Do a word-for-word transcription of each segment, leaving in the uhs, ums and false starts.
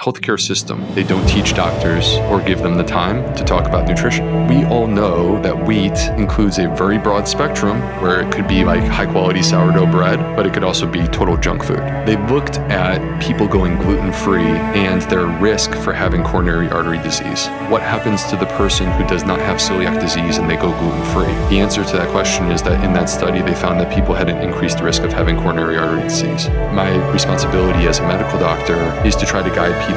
healthcare system, they don't teach doctors or give them the time to talk about nutrition. We all know that wheat includes a very broad spectrum where it could be like high-quality sourdough bread, but it could also be total junk food. They looked at people going gluten-free and their risk for having coronary artery disease. What happens to the person who does not have celiac disease and they go gluten-free? The answer to that question is that in that study, they found that people had an increased risk of having coronary artery disease. My responsibility as a medical doctor is to try to guide people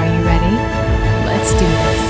Are you ready? Let's do this.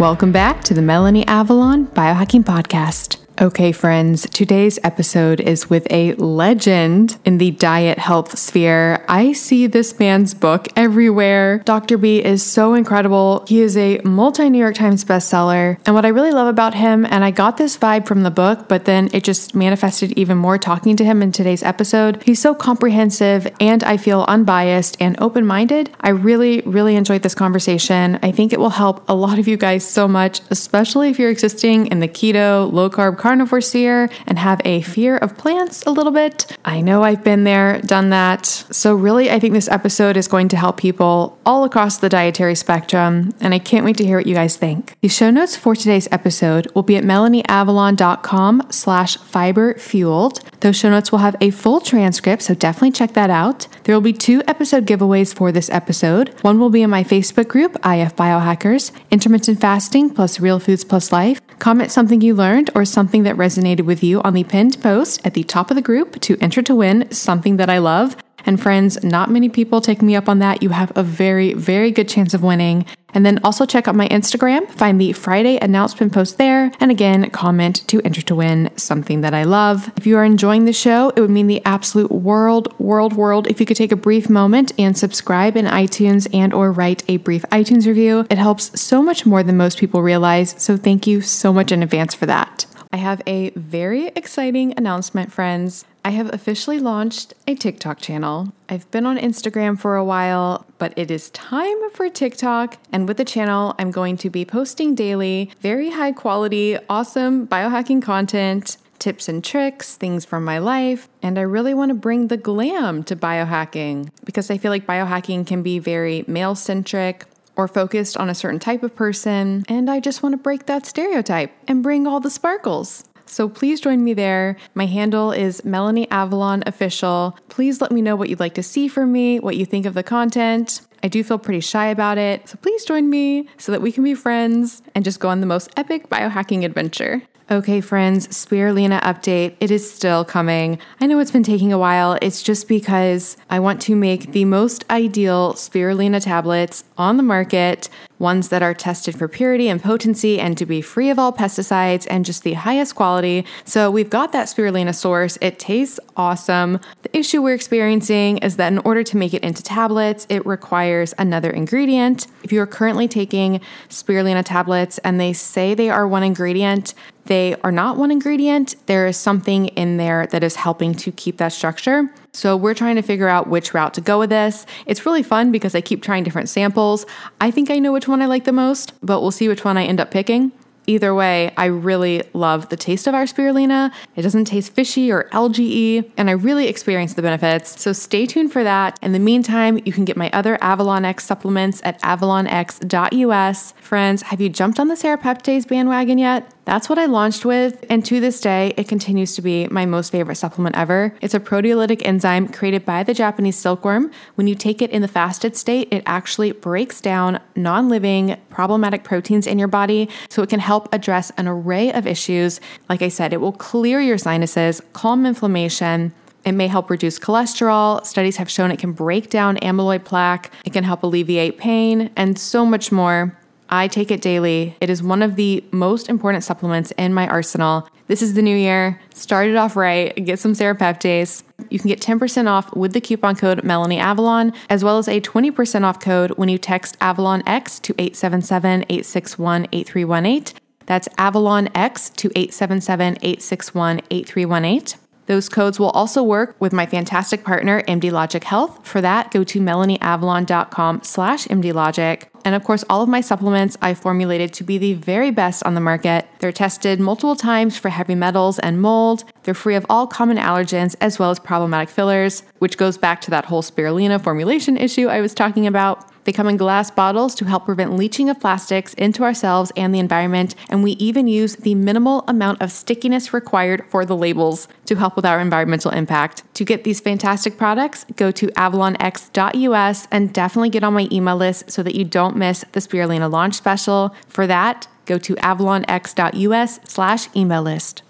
Welcome back to the Melanie Avalon Biohacking Podcast. Okay, friends, today's episode is with a legend in the diet health sphere. I see this man's book everywhere. Doctor B is so incredible. He is a multi-New York Times bestseller. And what I really love about him, and I got this vibe from the book, but then it just manifested even more talking to him in today's episode. He's so comprehensive, and I feel unbiased and open-minded. I really, really enjoyed this conversation. I think it will help a lot of you guys so much, especially if you're existing in the keto, low-carb, carnivore seer and have a fear of plants a little bit. I know I've been there, done that. So really, I think this episode is going to help people all across the dietary spectrum, and I can't wait to hear what you guys think. The show notes for today's episode will be at melanieavalon.com slash fiber fueled. Those show notes will have a full transcript, so definitely check that out. There will be two episode giveaways for this episode. One will be in my Facebook group, I F Biohackers, Intermittent Fasting plus Real Foods plus Life. Comment something you learned or something that resonated with you on the pinned post at the top of the group to enter to win something that I love. And friends, not many people take me up on that. You have a very, very good chance of winning. And then also check out my Instagram, find the Friday announcement post there, and again, comment to enter to win something that I love. If you are enjoying the show, it would mean the absolute world, world, world if you could take a brief moment and subscribe in iTunes and or write a brief iTunes review. It helps so much more than most people realize, so thank you so much in advance for that. I have a very exciting announcement, friends. I have officially launched a TikTok channel. I've been on Instagram for a while, but it is time for TikTok. And with the channel, I'm going to be posting daily, very high quality, awesome biohacking content, tips and tricks, things from my life. And I really want to bring the glam to biohacking because I feel like biohacking can be very male-centric, or focused on a certain type of person, and I just want to break that stereotype and bring all the sparkles. So please join me there. My handle is Melanie Avalon Official. Please let me know what you'd like to see from me, what you think of the content. I do feel pretty shy about it, so please join me so that we can be friends and just go on the most epic biohacking adventure. Okay, friends, Spirulina update. It is still coming. I know it's been taking a while. It's just because I want to make the most ideal Spirulina tablets on the market, ones that are tested for purity and potency and to be free of all pesticides and just the highest quality. So we've got that Spirulina source. It tastes awesome. The issue we're experiencing is that in order to make it into tablets, it requires another ingredient. If you are currently taking Spirulina tablets and they say they are one ingredient, they are not one ingredient. There is something in there that is helping to keep that structure. So we're trying to figure out which route to go with this. It's really fun because I keep trying different samples. I think I know which one I like the most, but we'll see which one I end up picking. Either way, I really love the taste of our spirulina. It doesn't taste fishy or algae-y, and I really experience the benefits. So stay tuned for that. In the meantime, you can get my other Avalon X supplements at avalon x dot u s. Friends, have you jumped on the serapeptase bandwagon yet? That's what I launched with, and to this day, it continues to be my most favorite supplement ever. It's a proteolytic enzyme created by the Japanese silkworm. When you take it in the fasted state, it actually breaks down non-living, problematic proteins in your body, so it can help address an array of issues. Like I said, it will clear your sinuses, calm inflammation. It may help reduce cholesterol. Studies have shown it can break down amyloid plaque. It can help alleviate pain, and so much more. I take it daily. It is one of the most important supplements in my arsenal. This is the new year. Start it off right. Get some serapeptase. You can get ten percent off with the coupon code Melanie Avalon, as well as a twenty percent off code when you text Avalon X to eight seven seven, eight six one, eight three one eight. That's Avalon X to eight seven seven, eight six one, eight three one eight. Those codes will also work with my fantastic partner, M D Logic Health. For that, go to melanieavalon.com slash mdlogic. And of course, all of my supplements I formulated to be the very best on the market. They're tested multiple times for heavy metals and mold. They're free of all common allergens as well as problematic fillers, which goes back to that whole spirulina formulation issue I was talking about. They come in glass bottles to help prevent leaching of plastics into ourselves and the environment, and we even use the minimal amount of stickiness required for the labels to help with our environmental impact. To get these fantastic products, go to avalon x dot u s and definitely get on my email list so that you don't miss the spirulina launch special. For that, go to avalon x dot u s slash email list.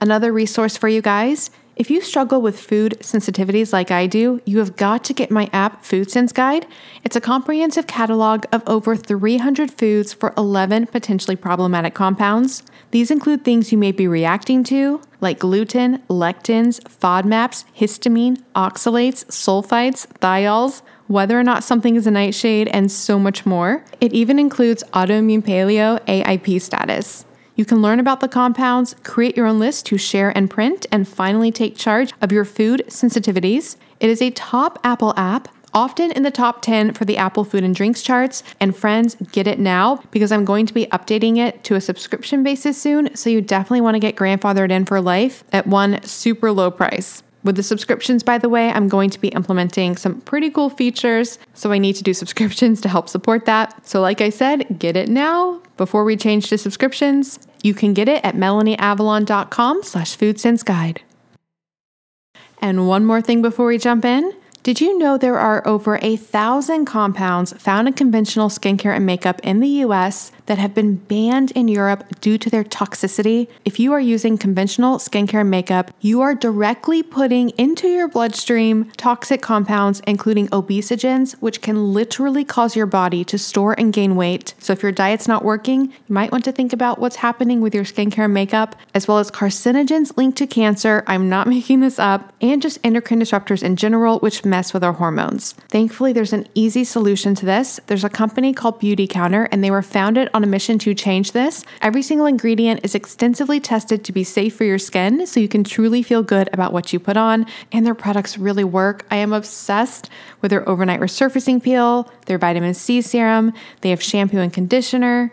Another resource for you guys. If you struggle with food sensitivities like I do, you have got to get my app Food Sense Guide. It's a comprehensive catalog of over three hundred foods for eleven potentially problematic compounds. These include things you may be reacting to, like gluten, lectins, FODMAPs, histamine, oxalates, sulfites, thiols, whether or not something is a nightshade, and so much more. It even includes autoimmune paleo A I P status. You can learn about the compounds, create your own list to share and print, and finally take charge of your food sensitivities. It is a top Apple app, often in the top ten for the Apple food and drinks charts. And friends, get it now because I'm going to be updating it to a subscription basis soon. So you definitely want to get grandfathered in for life at one super low price. With the subscriptions, by the way, I'm going to be implementing some pretty cool features, so I need to do subscriptions to help support that. So like I said, get it now before we change to subscriptions. You can get it at melanieavalon.com slash food sense guide. And one more thing before we jump in. Did you know there are over a thousand compounds found in conventional skincare and makeup in the U S that have been banned in Europe due to their toxicity? If you are using conventional skincare and makeup, you are directly putting into your bloodstream toxic compounds, including obesogens, which can literally cause your body to store and gain weight. So if your diet's not working, you might want to think about what's happening with your skincare and makeup, as well as carcinogens linked to cancer. I'm not making this up, and just endocrine disruptors in general, which mess with our hormones. Thankfully, there's an easy solution to this. There's a company called Beautycounter, and they were founded on a mission to change this. Every single ingredient is extensively tested to be safe for your skin, so you can truly feel good about what you put on, and their products really work. I am obsessed with their overnight resurfacing peel, their vitamin C serum. They have shampoo and conditioner,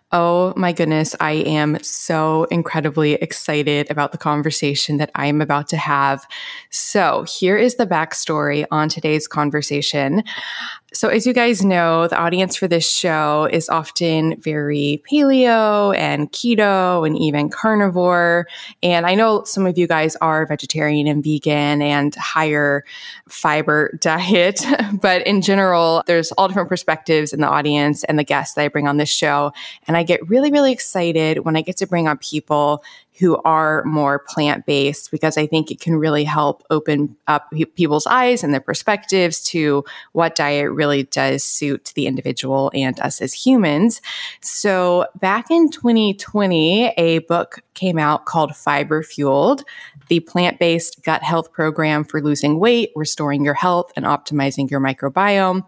Oh my goodness, I am so incredibly excited about the conversation that I am about to have. So here is the backstory on today's conversation. So as you guys know, the audience for this show is often very paleo and keto and even carnivore. And I know some of you guys are vegetarian and vegan and higher fiber diet, but in general, there's all different perspectives in the audience and the guests that I bring on this show. And I get really, really excited when I get to bring on people who are more plant-based, because I think it can really help open up people's eyes and their perspectives to what diet really does suit the individual and us as humans. So back in twenty twenty, a book came out called Fiber Fueled, the plant-based gut health program for losing weight, restoring your health, and optimizing your microbiome.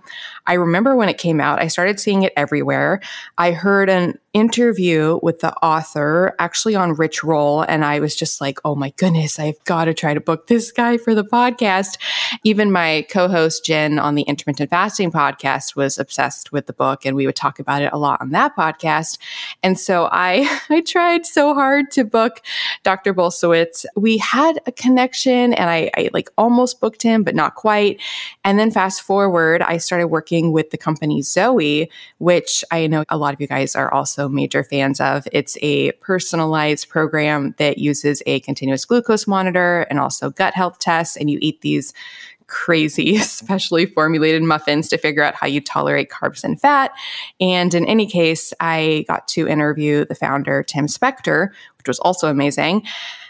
I remember when it came out, I started seeing it everywhere. I heard an interview with the author actually on Rich Roll, and I was just like, oh my goodness, I've got to try to book this guy for the podcast. Even my co-host Jen on the Intermittent Fasting podcast was obsessed with the book, and we would talk about it a lot on that podcast. And so I, I tried so hard to book Doctor Bolsowitz. We had a connection, and I, I like almost booked him, but not quite. And then fast forward, I started working with the company Zoe, which I know a lot of you guys are also major fans of. It's a personalized program that uses a continuous glucose monitor and also gut health tests. And you eat these crazy, specially formulated muffins to figure out how you tolerate carbs and fat. And in any case, I got to interview the founder, Tim Spector, which was also amazing.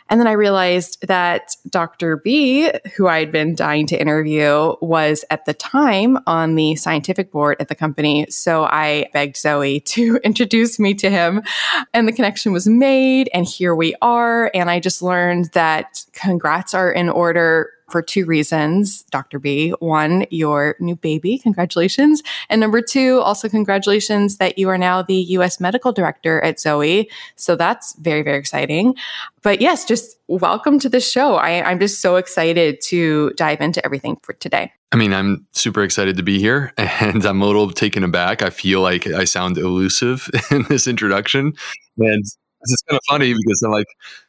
And then I realized that Doctor B, who I'd been dying to interview, was at the time on the scientific board at the company. So I begged Zoe to introduce me to him, and the connection was made. And here we are. And I just learned that congrats are in order for two reasons, Doctor B. One, your new baby, congratulations. And number two, also congratulations that you are now the U S medical director at Zoe. So that's very, very exciting. But yes, just welcome to the show. I, I'm just so excited to dive into everything for today. I mean, I'm super excited to be here, and I'm a little taken aback. I feel like I sound elusive in this introduction. And it's kind of funny because I'm like,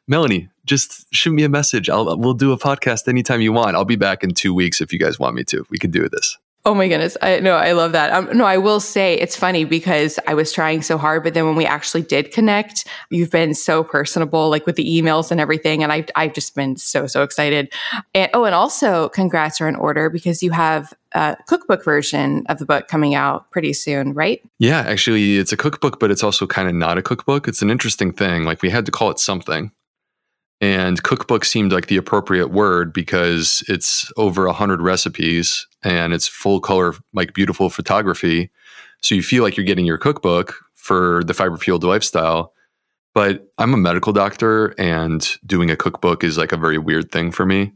Melanie, just shoot me a message. I'll, we'll do a podcast anytime you want. I'll be back in two weeks if you guys want me to. We can do this. Oh my goodness. I no, I love that. Um, no, I will say it's funny because I was trying so hard, but then when we actually did connect, you've been so personable, like with the emails and everything. And I've, I've just been so, so excited. And oh, and also congrats are in order because you have a cookbook version of the book coming out pretty soon, right? Yeah, actually it's a cookbook, but it's also kind of not a cookbook. It's an interesting thing. Like we had to call it something. And cookbook seemed like the appropriate word because it's over one hundred recipes and it's full color, like beautiful photography. So you feel like you're getting your cookbook for the fiber-fueled lifestyle. But I'm a medical doctor and doing a cookbook is like a very weird thing for me.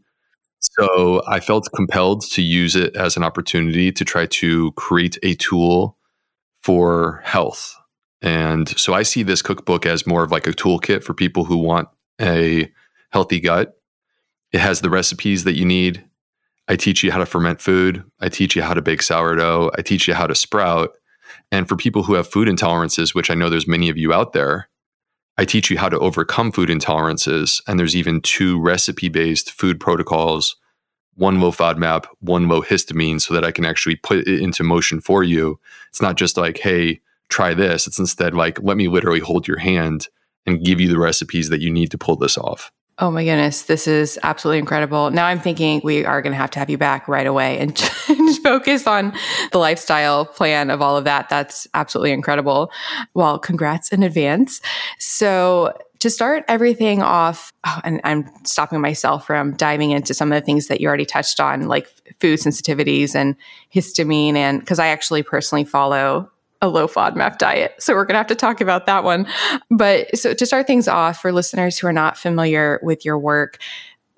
So I felt compelled to use it as an opportunity to try to create a tool for health. And so I see this cookbook as more of like a toolkit for people who want a healthy gut. It has the recipes that you need. I teach you how to ferment food. I teach you how to bake sourdough. I teach you how to sprout. And for people who have food intolerances, which I know there's many of you out there, I teach you how to overcome food intolerances. And there's even two recipe-based food protocols, one low FODMAP, one low histamine, so that I can actually put it into motion for you. It's not just like, hey, try this. It's instead like, let me literally hold your hand and give you the recipes that you need to pull this off. Oh my goodness, this is absolutely incredible. Now I'm thinking we are going to have to have you back right away and just focus on the lifestyle plan of all of that. That's absolutely incredible. Well, congrats in advance. So to start everything off, oh, and I'm stopping myself from diving into some of the things that you already touched on, like food sensitivities and histamine, and because I actually personally follow a low FODMAP diet. So we're going to have to talk about that one. But so to start things off, for listeners who are not familiar with your work,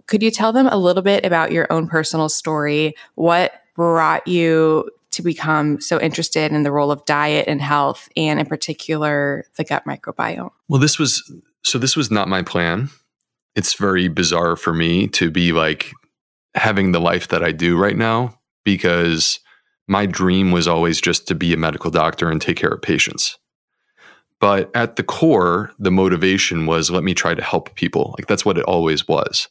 could you tell them a little bit about your own personal story? What brought you to become so interested in the role of diet and health, and in particular, the gut microbiome? Well, this was, so this was not my plan. It's very bizarre for me to be like having the life that I do right now, because my dream was always just to be a medical doctor and take care of patients. But at the core, the motivation was, let me try to help people. Like, that's what it always was.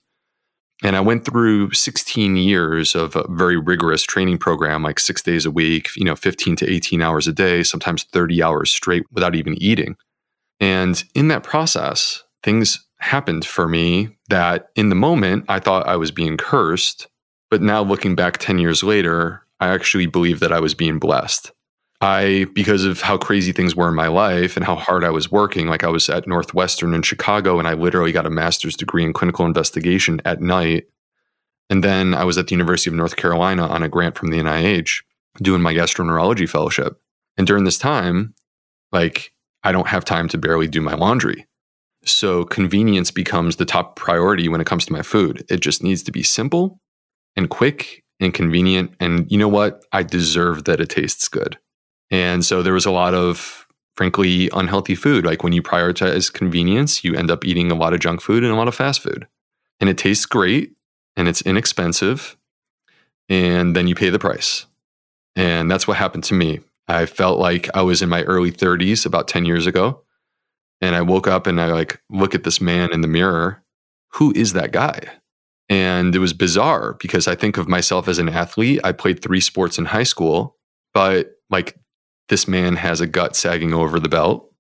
And I went through sixteen years of a very rigorous training program, like six days a week, you know, fifteen to eighteen hours a day, sometimes thirty hours straight without even eating. And in that process, things happened for me that in the moment, I thought I was being cursed. But now looking back ten years later, I actually believe that I was being blessed. I, because of how crazy things were in my life and how hard I was working, like I was at Northwestern in Chicago and I literally got a master's degree in clinical investigation at night. And then I was at the University of North Carolina on a grant from the N I H doing my gastroenterology fellowship. And during this time, like I don't have time to barely do my laundry. So convenience becomes the top priority when it comes to my food. It just needs to be simple and quick and convenient. And you know what? I deserve that it tastes good. And so there was a lot of, frankly, unhealthy food. Like when you prioritize convenience, you end up eating a lot of junk food and a lot of fast food. And it tastes great and it's inexpensive. And then you pay the price. And that's what happened to me. I felt like I was in my early thirties about ten years ago. And I woke up and I like look at this man in the mirror. Who is that guy? And it was bizarre because I think of myself as an athlete. I played three sports in high school, but like this man has a gut sagging over the belt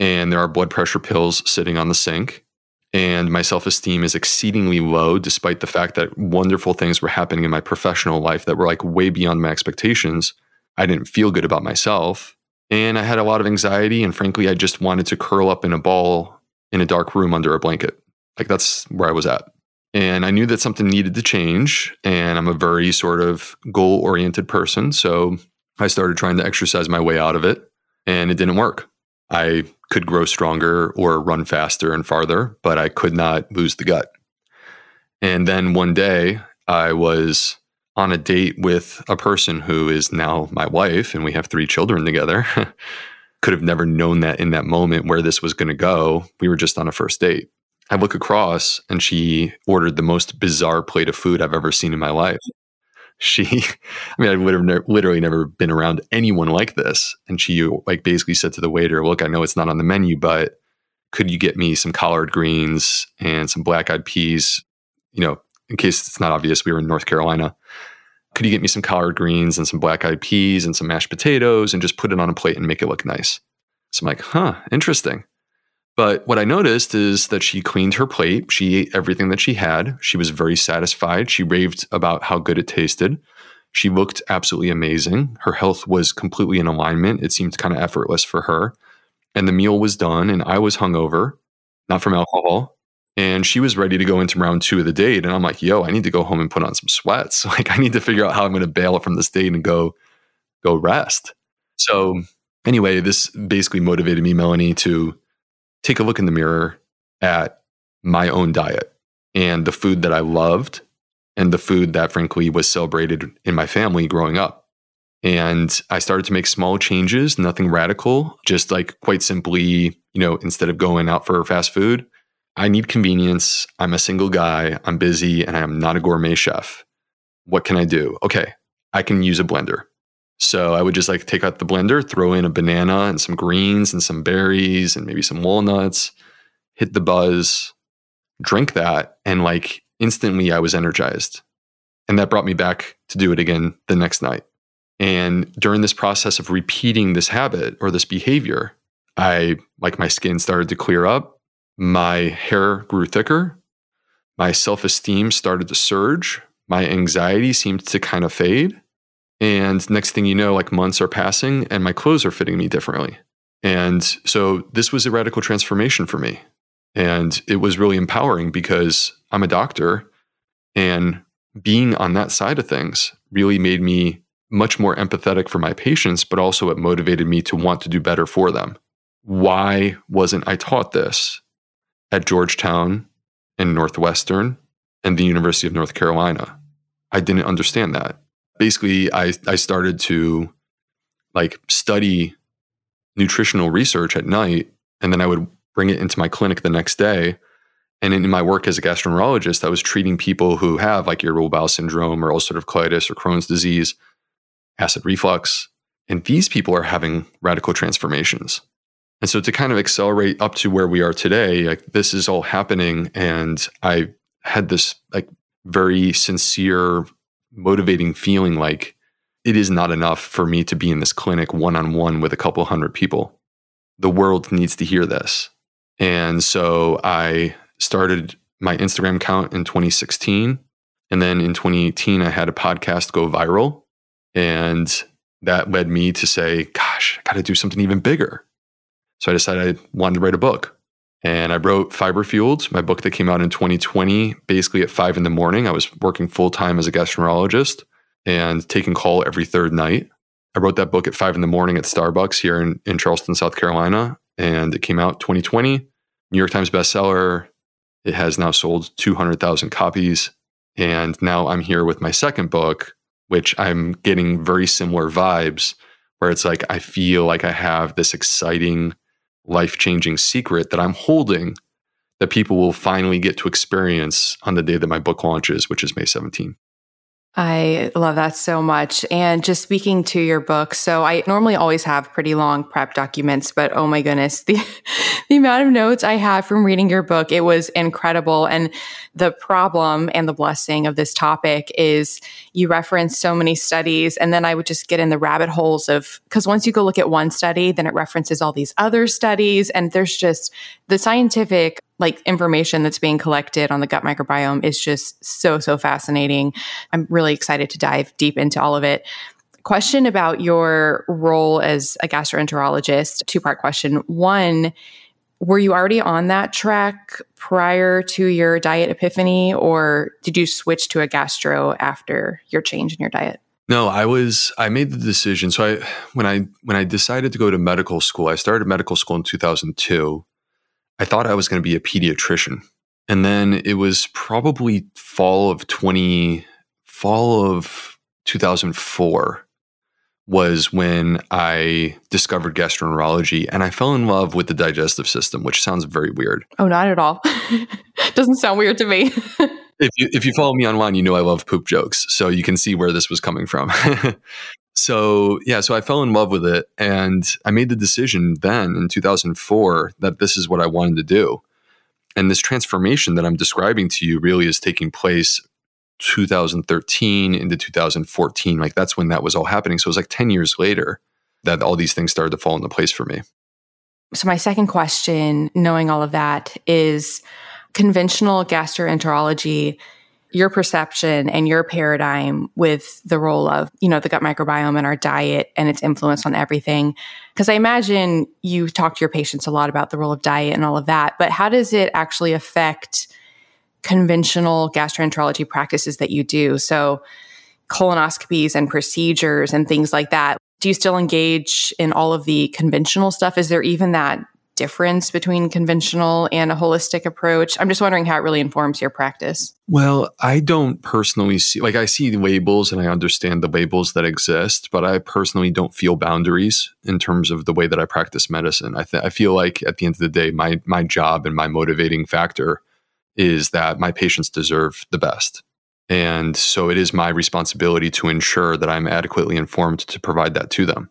and there are blood pressure pills sitting on the sink. And my self-esteem is exceedingly low, despite the fact that wonderful things were happening in my professional life that were like way beyond my expectations. I didn't feel good about myself. And I had a lot of anxiety. And frankly, I just wanted to curl up in a ball in a dark room under a blanket. Like that's where I was at. And I knew that something needed to change. And I'm a very sort of goal-oriented person. So I started trying to exercise my way out of it, and it didn't work. I could grow stronger or run faster and farther, but I could not lose the gut. And then one day, I was on a date with a person who is now my wife, and we have three children together. Could have never known that in that moment where this was going to go. We were just on a first date. I look across, and she ordered the most bizarre plate of food I've ever seen in my life. She, I mean, I've literally never been around anyone like this. And she like basically said to the waiter, look, I know it's not on the menu, but could you get me some collard greens and some black-eyed peas? You know, in case it's not obvious, we were in North Carolina. Could you get me some collard greens and some black-eyed peas and some mashed potatoes and just put it on a plate and make it look nice? So I'm like, huh, interesting. But what I noticed is that she cleaned her plate. She ate everything that she had. She was very satisfied. She raved about how good it tasted. She looked absolutely amazing. Her health was completely in alignment. It seemed kind of effortless for her. And the meal was done, and I was hungover, not from alcohol. And she was ready to go into round two of the date. And I'm like, yo, I need to go home and put on some sweats. Like, I need to figure out how I'm going to bail from this date and go, go rest. So anyway, this basically motivated me, Melanie, to take a look in the mirror at my own diet and the food that I loved and the food that, frankly, was celebrated in my family growing up. And I started to make small changes, nothing radical, just like quite simply, you know, instead of going out for fast food, I need convenience. I'm a single guy, I'm busy, and I am not a gourmet chef. What can I do? Okay, I can use a blender. So I would just like take out the blender, throw in a banana and some greens and some berries and maybe some walnuts, hit the buzz, drink that. And like instantly I was energized. And that brought me back to do it again the next night. And during this process of repeating this habit or this behavior, I like my skin started to clear up. My hair grew thicker. My self-esteem started to surge. My anxiety seemed to kind of fade. And next thing you know, like months are passing and my clothes are fitting me differently. And so this was a radical transformation for me. And it was really empowering because I'm a doctor and being on that side of things really made me much more empathetic for my patients, but also it motivated me to want to do better for them. Why wasn't I taught this at Georgetown and Northwestern and the University of North Carolina? I didn't understand that. Basically, I, I started to like study nutritional research at night, and then I would bring it into my clinic the next day. And in my work as a gastroenterologist, I was treating people who have like irritable bowel syndrome or ulcerative colitis or Crohn's disease, acid reflux. And these people are having radical transformations. And so to kind of accelerate up to where we are today, like this is all happening. And I had this like very sincere, motivating feeling like it is not enough for me to be in this clinic one-on-one with a couple hundred people. The world needs to hear this. And so I started my Instagram account in twenty sixteen. And then in twenty eighteen, I had a podcast go viral. And that led me to say, gosh, I got to do something even bigger. So I decided I wanted to write a book, and I wrote Fiber Fueled, my book that came out in twenty twenty, basically at five in the morning. I was working full-time as a gastroenterologist and taking call every third night. I wrote that book at five in the morning at Starbucks here in, in Charleston, South Carolina, and it came out twenty twenty, New York Times bestseller. It has now sold two hundred thousand copies, and now I'm here with my second book, which I'm getting very similar vibes, where it's like I feel like I have this exciting, life-changing secret that I'm holding that people will finally get to experience on the day that my book launches, which is May seventeenth. I love that so much. And just speaking to your book, so I normally always have pretty long prep documents, but oh my goodness, the, the amount of notes I have from reading your book, it was incredible. And the problem and the blessing of this topic is you reference so many studies, and then I would just get in the rabbit holes of, because once you go look at one study, then it references all these other studies, and there's just the scientific like information that's being collected on the gut microbiome is just so, so fascinating. I'm really excited to dive deep into all of it. Question about your role as a gastroenterologist, two-part question. One, were you already on that track prior to your diet epiphany, or did you switch to a gastro after your change in your diet? No, I was, I made the decision. So I, when I, when I decided to go to medical school, I started medical school in two thousand two. I thought I was going to be a pediatrician. And then it was probably fall of twenty, fall of two thousand four was when I discovered gastroenterology, and I fell in love with the digestive system, which sounds very weird. Oh, not at all. Doesn't sound weird to me. If you, if you follow me online, you know I love poop jokes. So you can see where this was coming from. So yeah, so I fell in love with it, and I made the decision then in two thousand four that this is what I wanted to do. And this transformation that I'm describing to you really is taking place two thousand thirteen into two thousand fourteen. Like that's when that was all happening. So it was like ten years later that all these things started to fall into place for me. So my second question, knowing all of that, is conventional gastroenterology, your perception and your paradigm with the role of, you know, the gut microbiome and our diet and its influence on everything. Because I imagine you talk to your patients a lot about the role of diet and all of that, but how does it actually affect conventional gastroenterology practices that you do? So colonoscopies and procedures and things like that. Do you still engage in all of the conventional stuff? Is there even that difference between conventional and a holistic approach? I'm just wondering how it really informs your practice. Well, I don't personally see, like I see the labels and I understand the labels that exist, but I personally don't feel boundaries in terms of the way that I practice medicine. I, th- I feel like at the end of the day, my my job and my motivating factor is that my patients deserve the best. And so it is my responsibility to ensure that I'm adequately informed to provide that to them.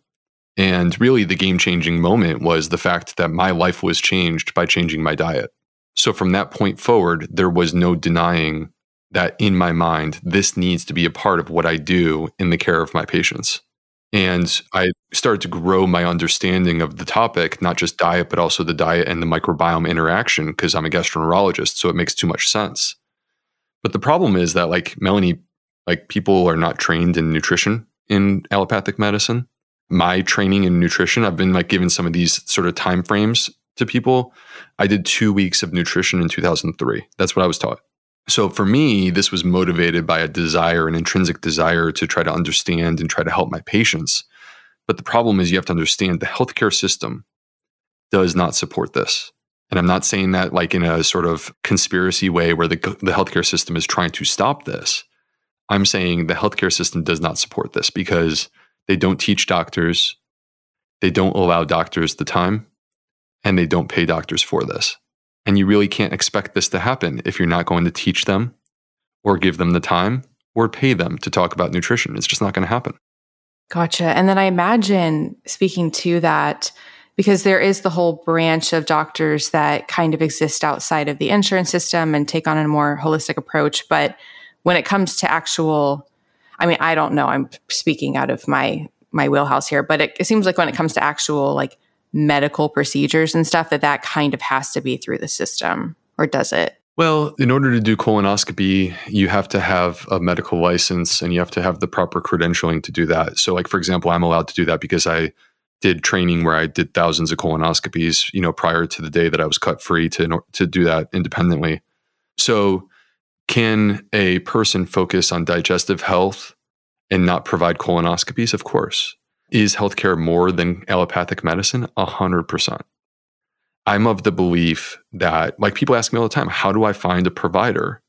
And really, the game-changing moment was the fact that my life was changed by changing my diet. So from that point forward, there was no denying that in my mind, this needs to be a part of what I do in the care of my patients. And I started to grow my understanding of the topic, not just diet, but also the diet and the microbiome interaction, because I'm a gastroenterologist, so it makes too much sense. But the problem is that, like Melanie, like people are not trained in nutrition in allopathic medicine. My training in nutrition, I've been like giving some of these sort of timeframes to people. I did two weeks of nutrition in two thousand three. That's what I was taught. So for me, this was motivated by a desire, an intrinsic desire to try to understand and try to help my patients. But the problem is you have to understand the healthcare system does not support this. And I'm not saying that like in a sort of conspiracy way where the, the healthcare system is trying to stop this. I'm saying the healthcare system does not support this because they don't teach doctors, they don't allow doctors the time, and they don't pay doctors for this. And you really can't expect this to happen if you're not going to teach them or give them the time or pay them to talk about nutrition. It's just not going to happen. Gotcha. And then I imagine, speaking to that, because there is the whole branch of doctors that kind of exist outside of the insurance system and take on a more holistic approach. But when it comes to actual, I mean, I don't know, I'm speaking out of my, my wheelhouse here, but it, it seems like when it comes to actual like medical procedures and stuff, that that kind of has to be through the system, or does it? Well, in order to do colonoscopy, you have to have a medical license and you have to have the proper credentialing to do that. So like, for example, I'm allowed to do that because I did training where I did thousands of colonoscopies, you know, prior to the day that I was cut free to, to do that independently. So can a person focus on digestive health and not provide colonoscopies? Of course. Is healthcare more than allopathic medicine? A hundred percent. I'm of the belief that, like, people ask me all the time, how do I find a provider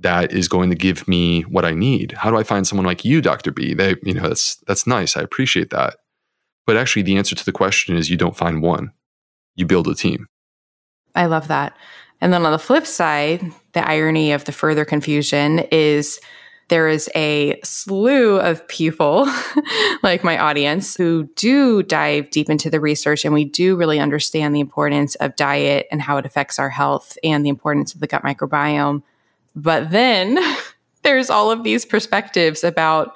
that is going to give me what I need? How do I find someone like you, Doctor B? They, you know, that's that's nice. I appreciate that. But actually, the answer to the question is you don't find one. You build a team. I love that. And then on the flip side, the irony of the further confusion is there is a slew of people like my audience who do dive deep into the research, and we do really understand the importance of diet and how it affects our health and the importance of the gut microbiome. But then there's all of these perspectives about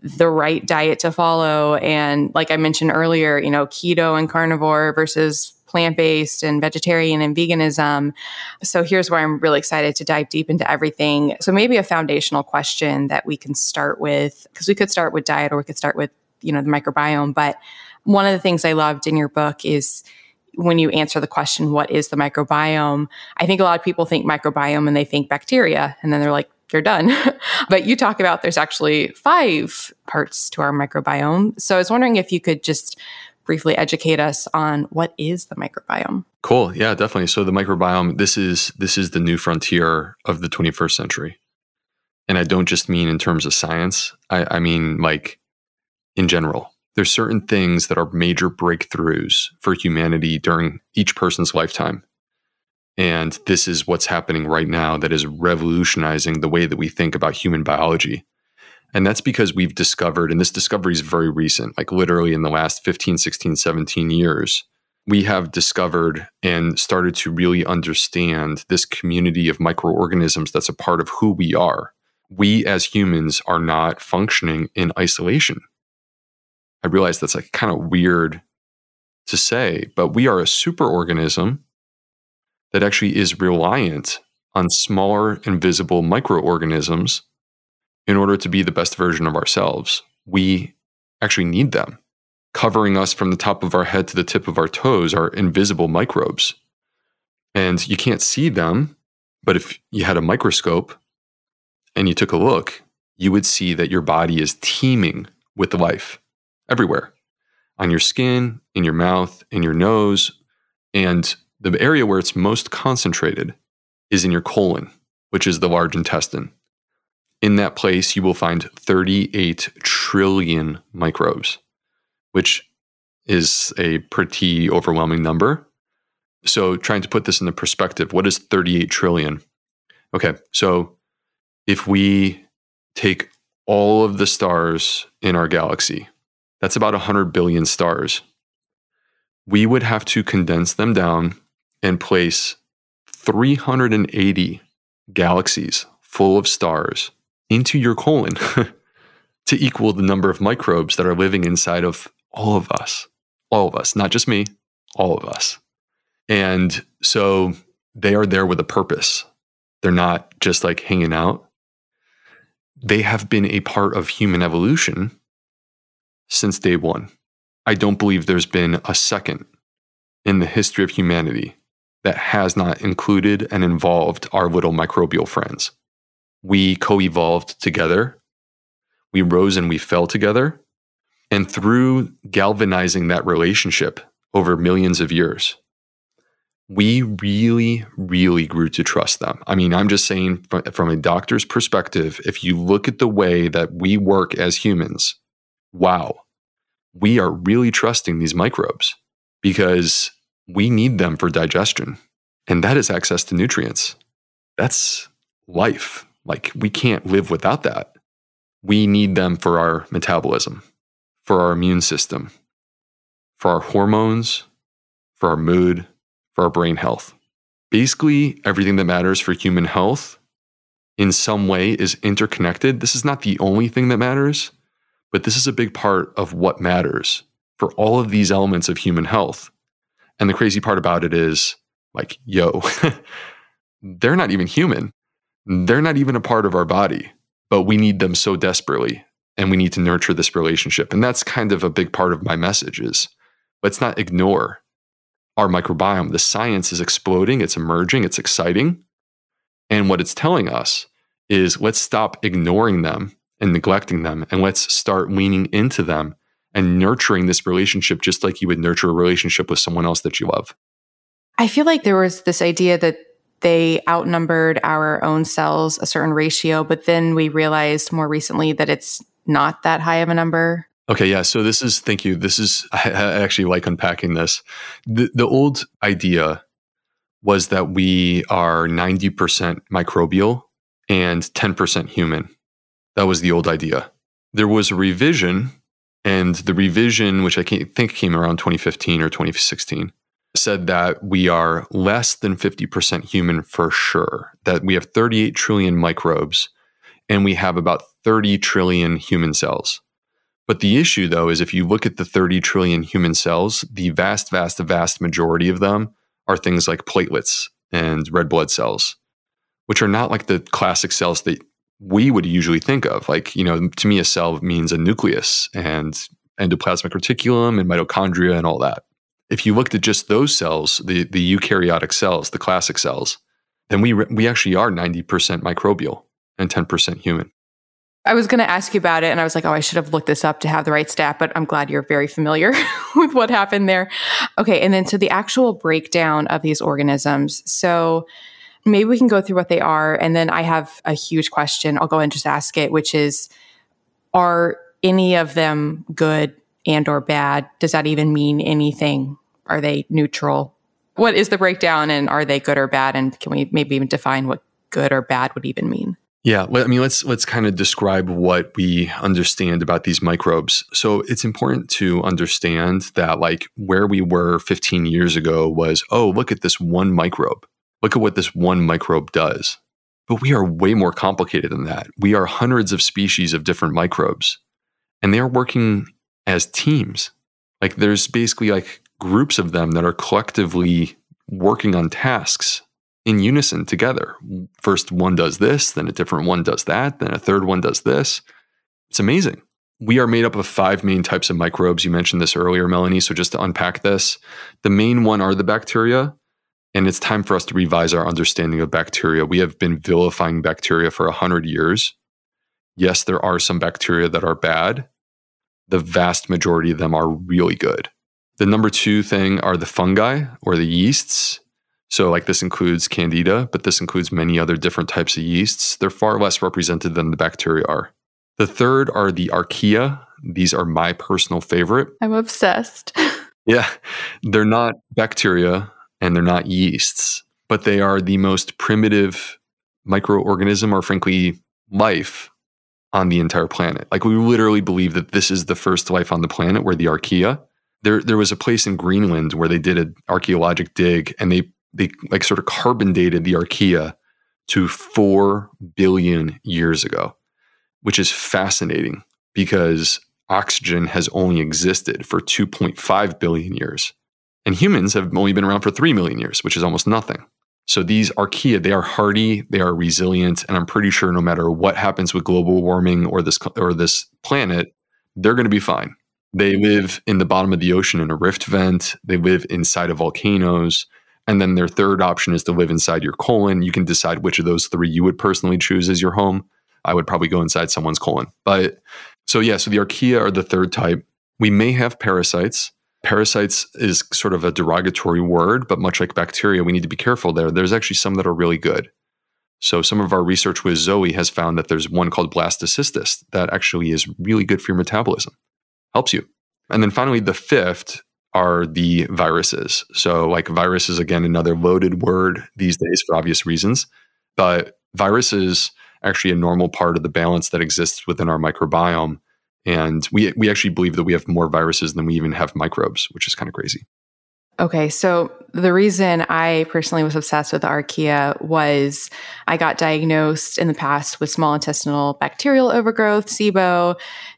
the right diet to follow. And like I mentioned earlier, you know, keto and carnivore versus plant-based and vegetarian and veganism. So here's where I'm really excited to dive deep into everything. So maybe a foundational question that we can start with, because we could start with diet or we could start with, you know, the microbiome. But one of the things I loved in your book is when you answer the question, what is the microbiome? I think a lot of people think microbiome and they think bacteria, and then they're like, they're done. But you talk about there's actually five parts to our microbiome. So I was wondering if you could just briefly educate us on what is the microbiome. Cool. Yeah, definitely. So the microbiome, this is this is the new frontier of the twenty-first century. And I don't just mean in terms of science. I, I mean, like, in general. There's certain things that are major breakthroughs for humanity during each person's lifetime. And this is what's happening right now that is revolutionizing the way that we think about human biology. And that's because we've discovered, and this discovery is very recent, like literally in the last fifteen, sixteen, seventeen years, we have discovered and started to really understand this community of microorganisms that's a part of who we are. We as humans are not functioning in isolation. I realize that's like kind of weird to say, but we are a superorganism that actually is reliant on smaller, invisible microorganisms in order to be the best version of ourselves. We actually need them. Covering us from the top of our head to the tip of our toes are invisible microbes. And you can't see them, but if you had a microscope and you took a look, you would see that your body is teeming with life everywhere. On your skin, in your mouth, in your nose. And the area where it's most concentrated is in your colon, which is the large intestine. In that place, you will find thirty-eight trillion microbes, which is a pretty overwhelming number. So trying to put this into perspective, what is thirty-eight trillion? Okay, so if we take all of the stars in our galaxy, that's about one hundred billion stars. We would have to condense them down and place three hundred eighty galaxies full of stars into your colon to equal the number of microbes that are living inside of all of us, all of us, not just me, all of us. And so they are there with a purpose. They're not just like hanging out. They have been a part of human evolution since day one. I don't believe there's been a second in the history of humanity that has not included and involved our little microbial friends. We co-evolved together, we rose and we fell together, and through galvanizing that relationship over millions of years, we really, really grew to trust them. I mean, I'm just saying from a doctor's perspective, if you look at the way that we work as humans, wow, we are really trusting these microbes because we need them for digestion. And that is access to nutrients. That's life. Like, we can't live without that. We need them for our metabolism, for our immune system, for our hormones, for our mood, for our brain health. Basically, everything that matters for human health in some way is interconnected. This is not the only thing that matters, but this is a big part of what matters for all of these elements of human health. And the crazy part about it is, like, yo, they're not even human. They're not even a part of our body, but we need them so desperately, and we need to nurture this relationship. And that's kind of a big part of my message is, let's not ignore our microbiome. The science is exploding, it's emerging, it's exciting. And what it's telling us is let's stop ignoring them and neglecting them, and let's start leaning into them and nurturing this relationship just like you would nurture a relationship with someone else that you love. I feel like there was this idea that they outnumbered our own cells a certain ratio, but then we realized more recently that it's not that high of a number. Okay, yeah. So this is, thank you. This is, I, I actually like unpacking this. The, the old idea was that we are ninety percent microbial and ten percent human. That was the old idea. There was a revision, and the revision, which I can't think came around twenty fifteen or twenty sixteen, said that we are less than fifty percent human for sure, that we have thirty-eight trillion microbes and we have about thirty trillion human cells. But the issue, though, is if you look at the thirty trillion human cells, the vast, vast, vast majority of them are things like platelets and red blood cells, which are not like the classic cells that we would usually think of. Like, you know, to me, a cell means a nucleus and endoplasmic reticulum and mitochondria and all that. If you looked at just those cells, the, the eukaryotic cells, the classic cells, then we we actually are ninety percent microbial and ten percent human. I was going to ask you about it, and I was like, oh, I should have looked this up to have the right stat, but I'm glad you're very familiar with what happened there. Okay, and then so the actual breakdown of these organisms. So maybe we can go through what they are, and then I have a huge question. I'll go and just ask it, which is, are any of them good and or bad? Does that even mean anything? Are they neutral? What is the breakdown, and are they good or bad? And can we maybe even define what good or bad would even mean? Yeah, I mean, let's let's kind of describe what we understand about these microbes. So it's important to understand that, like, where we were fifteen years ago was, oh, look at this one microbe. Look at what this one microbe does. But we are way more complicated than that. We are hundreds of species of different microbes, and they are working as teams. Like, there's basically like groups of them that are collectively working on tasks in unison together. First one does this, then a different one does that, then a third one does this. It's amazing. We are made up of five main types of microbes. You mentioned this earlier, Melanie. So just to unpack this, the main one are the bacteria, and it's time for us to revise our understanding of bacteria. We have been vilifying bacteria for one hundred years. Yes, there are some bacteria that are bad. The vast majority of them are really good. The number two thing are the fungi or the yeasts. So like this includes Candida, but this includes many other different types of yeasts. They're far less represented than the bacteria are. The third are the Archaea. These are my personal favorite. I'm obsessed. Yeah, they're not bacteria and they're not yeasts, but they are the most primitive microorganism, or frankly, life on the entire planet. Like, we literally believe that this is the first life on the planet, where the Archaea. There there was a place in Greenland where they did an archaeologic dig, and they they like sort of carbon dated the Archaea to four billion years ago, which is fascinating because oxygen has only existed for two point five billion years. And humans have only been around for three million years, which is almost nothing. So these Archaea, they are hardy, they are resilient, and I'm pretty sure no matter what happens with global warming or this or this planet, they're going to be fine. They live in the bottom of the ocean in a rift vent. They live inside of volcanoes. And then their third option is to live inside your colon. You can decide which of those three you would personally choose as your home. I would probably go inside someone's colon. But so yeah, so the Archaea are the third type. We may have parasites. Parasites is sort of a derogatory word, but much like bacteria, we need to be careful there. There's actually some that are really good. So some of our research with Zoe has found that there's one called blastocystis that actually is really good for your metabolism. Helps you. And then finally, the fifth are the viruses. So like viruses, again, another loaded word these days for obvious reasons. But viruses, actually a normal part of the balance that exists within our microbiome, And we we actually believe that we have more viruses than we even have microbes, which is kind of crazy. Okay, so the reason I personally was obsessed with Archaea was I got diagnosed in the past with small intestinal bacterial overgrowth, SIBO,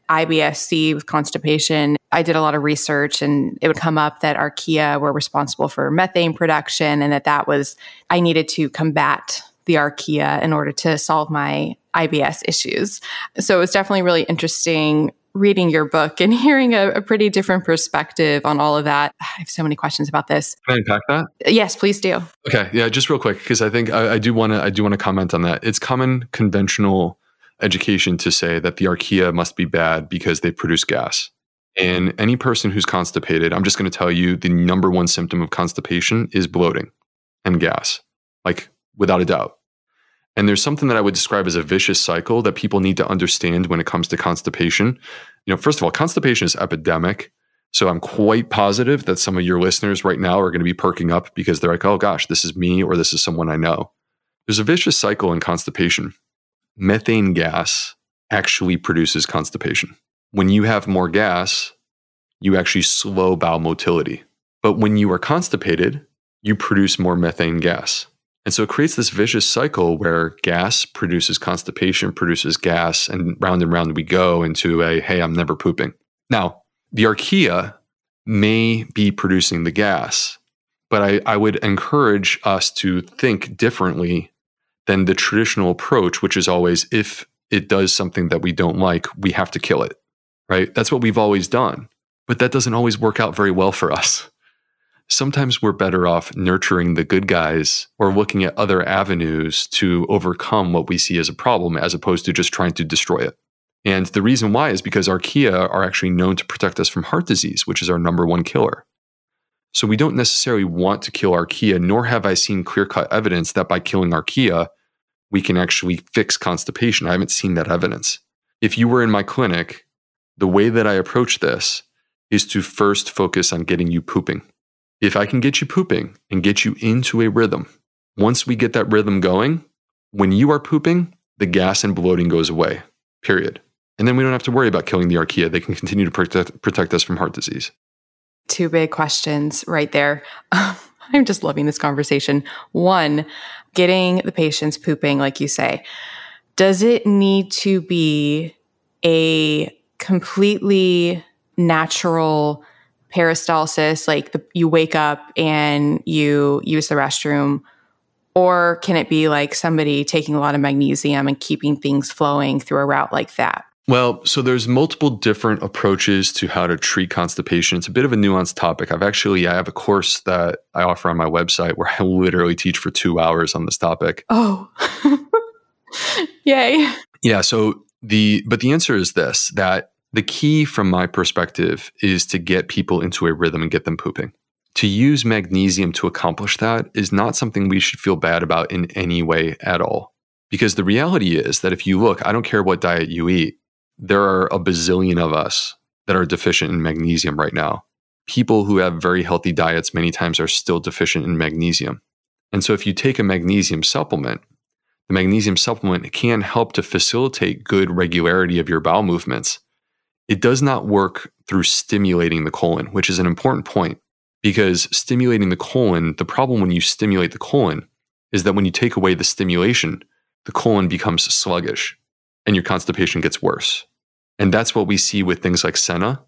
I B S C with constipation. I did a lot of research, and it would come up that Archaea were responsible for methane production, and that that was, I needed to combat the Archaea in order to solve my I B S issues. So it was definitely really interesting reading your book and hearing a, a pretty different perspective on all of that. I have so many questions about this. Can I unpack that? Yes, please do. Okay. Yeah. Just real quick, because I think I, I do want to, I do want to comment on that. It's common conventional education to say that the Archaea must be bad because they produce gas. And any person who's constipated, I'm just going to tell you the number one symptom of constipation is bloating and gas, like without a doubt. And there's something that I would describe as a vicious cycle that people need to understand when it comes to constipation. You know, first of all, constipation is epidemic. So I'm quite positive that some of your listeners right now are going to be perking up because they're like, oh gosh, this is me or this is someone I know. There's a vicious cycle in constipation. Methane gas actually produces constipation. When you have more gas, you actually slow bowel motility. But when you are constipated, you produce more methane gas. And so it creates this vicious cycle where gas produces constipation, produces gas, and round and round we go into a, hey, I'm never pooping. Now, the Archaea may be producing the gas, but I, I would encourage us to think differently than the traditional approach, which is always, if it does something that we don't like, we have to kill it, right? That's what we've always done, but that doesn't always work out very well for us. Sometimes we're better off nurturing the good guys or looking at other avenues to overcome what we see as a problem, as opposed to just trying to destroy it. And the reason why is because Archaea are actually known to protect us from heart disease, which is our number one killer. So we don't necessarily want to kill Archaea, nor have I seen clear-cut evidence that by killing Archaea, we can actually fix constipation. I haven't seen that evidence. If you were in my clinic, the way that I approach this is to first focus on getting you pooping. If I can get you pooping and get you into a rhythm, once we get that rhythm going, when you are pooping, the gas and bloating goes away, period. And then we don't have to worry about killing the Archaea. They can continue to protect, protect us from heart disease. Two big questions right there. I'm just loving this conversation. One, getting the patients pooping, like you say, does it need to be a completely natural peristalsis, like the, you wake up and you use the restroom, or can it be like somebody taking a lot of magnesium and keeping things flowing through a route like that? Well, so there's multiple different approaches to how to treat constipation. It's a bit of a nuanced topic. I've actually, I have a course that I offer on my website where I literally teach for two hours on this topic. Oh, yay. Yeah. So the, but the answer is this, that the key from my perspective is to get people into a rhythm and get them pooping. To use magnesium to accomplish that is not something we should feel bad about in any way at all. Because the reality is that if you look, I don't care what diet you eat, there are a bazillion of us that are deficient in magnesium right now. People who have very healthy diets many times are still deficient in magnesium. And so if you take a magnesium supplement, the magnesium supplement can help to facilitate good regularity of your bowel movements. It does not work through stimulating the colon, which is an important point, because stimulating the colon, the problem when you stimulate the colon is that when you take away the stimulation, the colon becomes sluggish and your constipation gets worse. And that's what we see with things like senna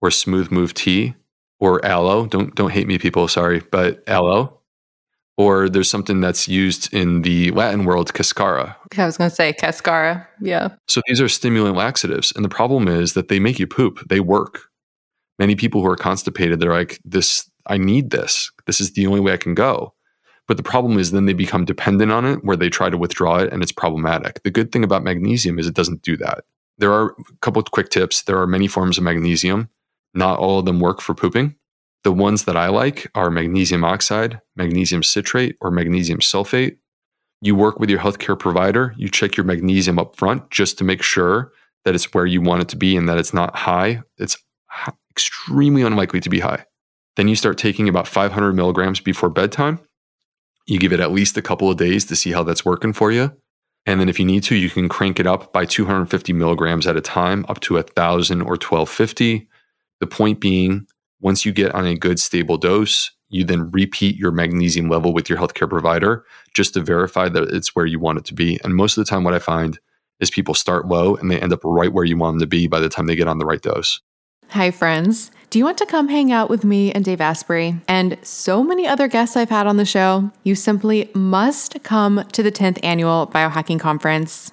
or smooth move tea or aloe. Don't, don't hate me, people, sorry, but aloe. Or there's something that's used in the Latin world, cascara. I was going to say cascara, yeah. So these are stimulant laxatives. And the problem is that they make you poop. They work. Many people who are constipated, they're like, "This, I need this. This is the only way I can go." But the problem is then they become dependent on it, where they try to withdraw it, and it's problematic. The good thing about magnesium is it doesn't do that. There are a couple of quick tips. There are many forms of magnesium. Not all of them work for pooping. The ones that I like are magnesium oxide, magnesium citrate, or magnesium sulfate. You work with your healthcare provider. You check your magnesium up front just to make sure that it's where you want it to be and that it's not high. It's extremely unlikely to be high. Then you start taking about five hundred milligrams before bedtime. You give it at least a couple of days to see how that's working for you. And then if you need to, you can crank it up by two hundred fifty milligrams at a time, up to one thousand or twelve fifty. The point being, once you get on a good stable dose, you then repeat your magnesium level with your healthcare provider just to verify that it's where you want it to be. And most of the time what I find is people start low and they end up right where you want them to be by the time they get on the right dose. Hi, friends. Do you want to come hang out with me and Dave Asprey and so many other guests I've had on the show? You simply must come to the tenth Annual Biohacking Conference,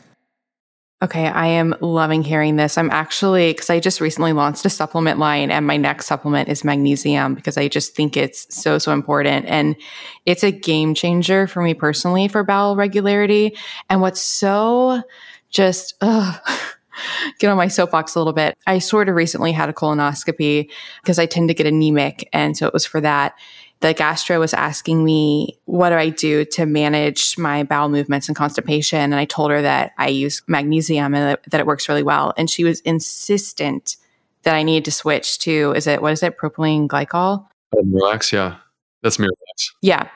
Okay, I am loving hearing this. I'm actually, because I just recently launched a supplement line and my next supplement is magnesium because I just think it's so, so important. And it's a game changer for me personally for bowel regularity. And what's so just... ugh, get on my soapbox a little bit. I sort of recently had a colonoscopy because I tend to get anemic. And so it was for that. The gastro was asking me, what do I do to manage my bowel movements and constipation? And I told her that I use magnesium and that it works really well. And she was insistent that I needed to switch to, is it, what is it? Propylene glycol? Oh, Miralax. Yeah. That's Miralax. Yeah.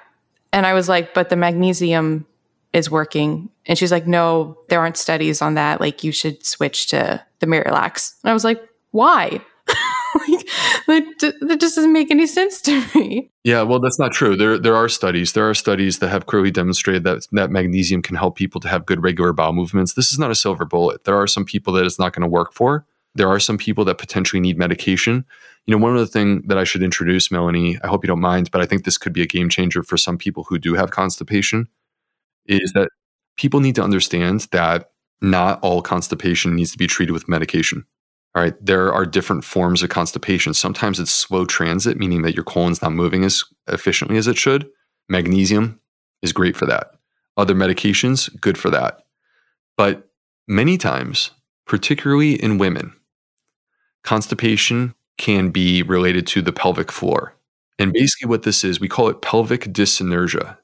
And I was like, but the magnesium is working. And she's like, no, there aren't studies on that. Like, you should switch to the Miralax. And I was like, why? like, that, that just doesn't make any sense to me. Yeah, well, that's not true. There there are studies. There are studies that have clearly demonstrated that, that magnesium can help people to have good regular bowel movements. This is not a silver bullet. There are some people that it's not going to work for. There are some people that potentially need medication. You know, one other thing that I should introduce, Melanie, I hope you don't mind, but I think this could be a game changer for some people who do have constipation. Is that people need to understand that not all constipation needs to be treated with medication. All right. There are different forms of constipation. Sometimes it's slow transit, meaning that your colon's not moving as efficiently as it should. Magnesium is great for that. Other medications, good for that. But many times, particularly in women, constipation can be related to the pelvic floor. And basically what this is, we call it pelvic dyssynergia.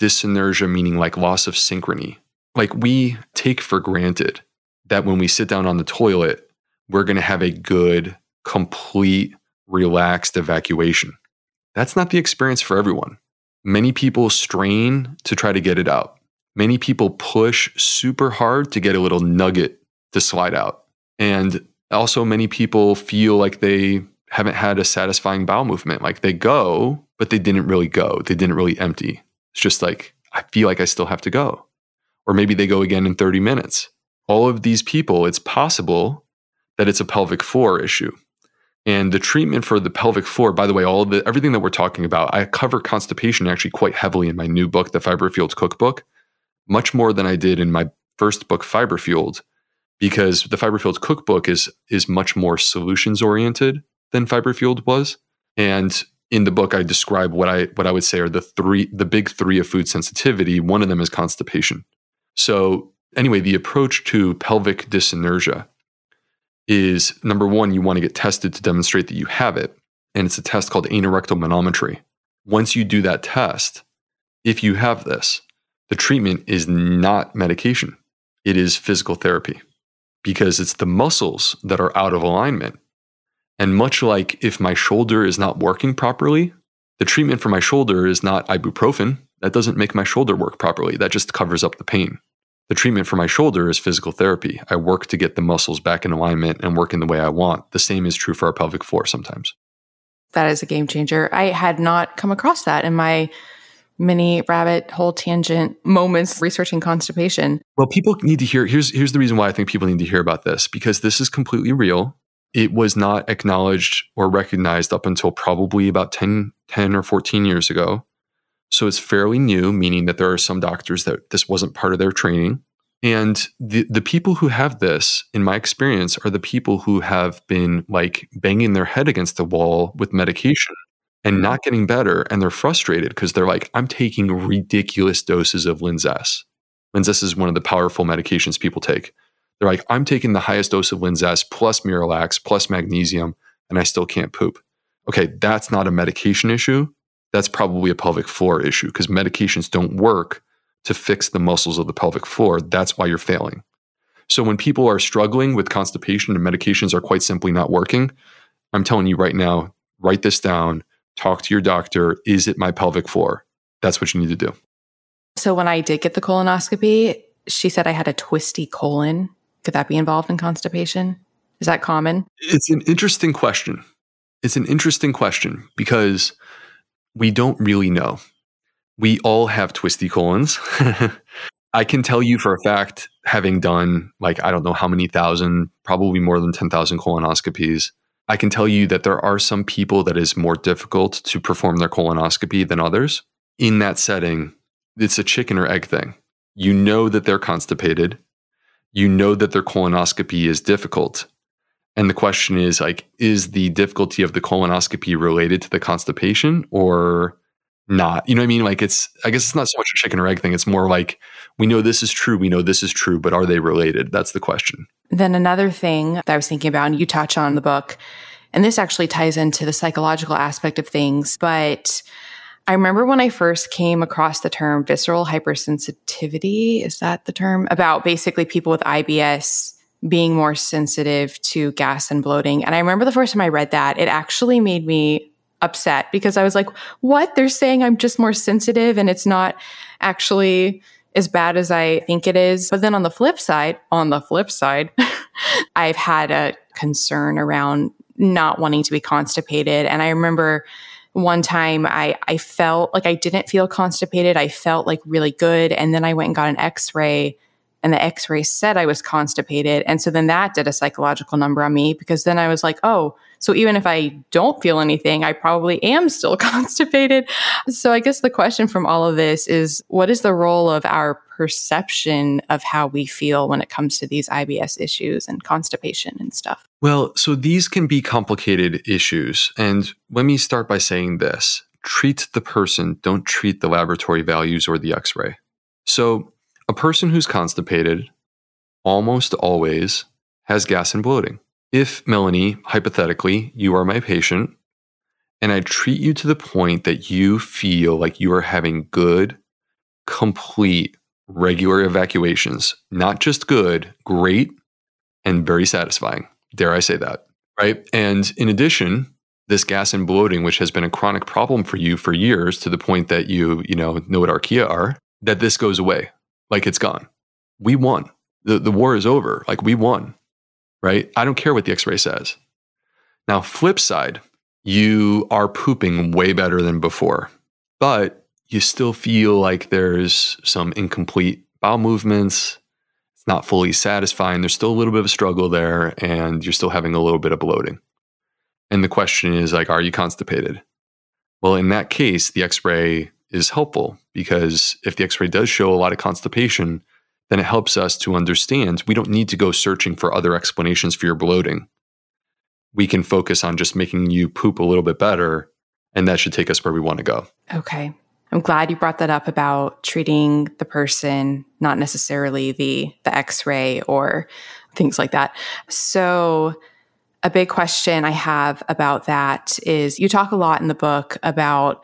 Dyssynergia meaning like loss of synchrony. Like, we take for granted that when we sit down on the toilet, we're going to have a good, complete, relaxed evacuation. That's not the experience for everyone. Many people strain to try to get it out. Many people push super hard to get a little nugget to slide out. And also many people feel like they haven't had a satisfying bowel movement. Like, they go, but they didn't really go. They didn't really empty. It's just like, I feel like I still have to go. Or maybe they go again in thirty minutes. All of these people, it's possible that it's a pelvic floor issue. And the treatment for the pelvic floor, by the way, all the everything that we're talking about, I cover constipation actually quite heavily in my new book, The Fiber Fueled Cookbook, much more than I did in my first book, Fiber Fueled, because the Fiber Fueled Cookbook is, is much more solutions oriented than Fiber Fueled was. And in the book, I describe what I what I would say are the three, the big three of food sensitivity. One of them is constipation. So anyway, the approach to pelvic dyssynergia is, number one, you want to get tested to demonstrate that you have it. And it's a test called anorectal manometry. Once you do that test, if you have this, the treatment is not medication. It is physical therapy, because it's the muscles that are out of alignment. And much like if my shoulder is not working properly, the treatment for my shoulder is not ibuprofen. That doesn't make my shoulder work properly. That just covers up the pain. The treatment for my shoulder is physical therapy. I work to get the muscles back in alignment and working the way I want. The same is true for our pelvic floor sometimes. That is a game changer. I had not come across that in my mini rabbit hole tangent moments researching constipation. Well, people need to hear, here's here's the reason why I think people need to hear about this, because this is completely real. It was not acknowledged or recognized up until probably about ten, ten or fourteen years ago. So it's fairly new, meaning that there are some doctors that this wasn't part of their training. And the, the people who have this, in my experience, are the people who have been like banging their head against the wall with medication and not getting better. And they're frustrated because they're like, I'm taking ridiculous doses of Linzess. Linzess is one of the powerful medications people take. They're like, I'm taking the highest dose of Linzess plus Miralax plus magnesium, and I still can't poop. Okay, that's not a medication issue. That's probably a pelvic floor issue, because medications don't work to fix the muscles of the pelvic floor. That's why you're failing. So when people are struggling with constipation and medications are quite simply not working, I'm telling you right now, write this down, talk to your doctor. Is it my pelvic floor? That's what you need to do. So when I did get the colonoscopy, she said I had a twisty colon. Could that be involved in constipation? Is that common? It's an interesting question. It's an interesting question because we don't really know. We all have twisty colons. I can tell you for a fact, having done like, I don't know how many thousand, probably more than ten thousand colonoscopies, I can tell you that there are some people that is more difficult to perform their colonoscopy than others. In that setting, it's a chicken or egg thing. You know that they're constipated. You know that their colonoscopy is difficult. And the question is like, is the difficulty of the colonoscopy related to the constipation or not? You know what I mean? Like it's, I guess it's not so much a chicken or egg thing. It's more like, we know this is true. We know this is true, but are they related? That's the question. Then another thing that I was thinking about, and you touch on in the book, and this actually ties into the psychological aspect of things, but I remember when I first came across the term visceral hypersensitivity, is that the term? About basically people with I B S being more sensitive to gas and bloating. And I remember the first time I read that, it actually made me upset because I was like, what? They're saying I'm just more sensitive and it's not actually as bad as I think it is. But then on the flip side, on the flip side, I've had a concern around not wanting to be constipated. And I remember one time I, I felt like I didn't feel constipated. I felt like really good. And then I went and got an x-ray and the x-ray said I was constipated. And so then that did a psychological number on me because then I was like, oh, so even if I don't feel anything, I probably am still constipated. So I guess the question from all of this is, what is the role of our perception of how we feel when it comes to these I B S issues and constipation and stuff? Well, so these can be complicated issues. And let me start by saying this. Treat the person, don't treat the laboratory values or the x-ray. So a person who's constipated almost always has gas and bloating. If, Melanie, hypothetically, you are my patient and I treat you to the point that you feel like you are having good, complete, regular evacuations, not just good, great, and very satisfying. Dare I say that, right? And in addition, this gas and bloating, which has been a chronic problem for you for years to the point that you, you know, know what Archaea are, that this goes away, like it's gone. We won. The, the war is over. Like we won, right? I don't care what the x-ray says. Now, flip side, you are pooping way better than before, but you still feel like there's some incomplete bowel movements. Not fully satisfying. There's still a little bit of a struggle there and you're still having a little bit of bloating. And the question is like, are you constipated? Well, in that case, the x-ray is helpful because if the x-ray does show a lot of constipation, then it helps us to understand we don't need to go searching for other explanations for your bloating. We can focus on just making you poop a little bit better And that should take us where we want to go. Okay. I'm glad you brought that up about treating the person, not necessarily the, the x-ray or things like that. So a big question I have about that is you talk a lot in the book about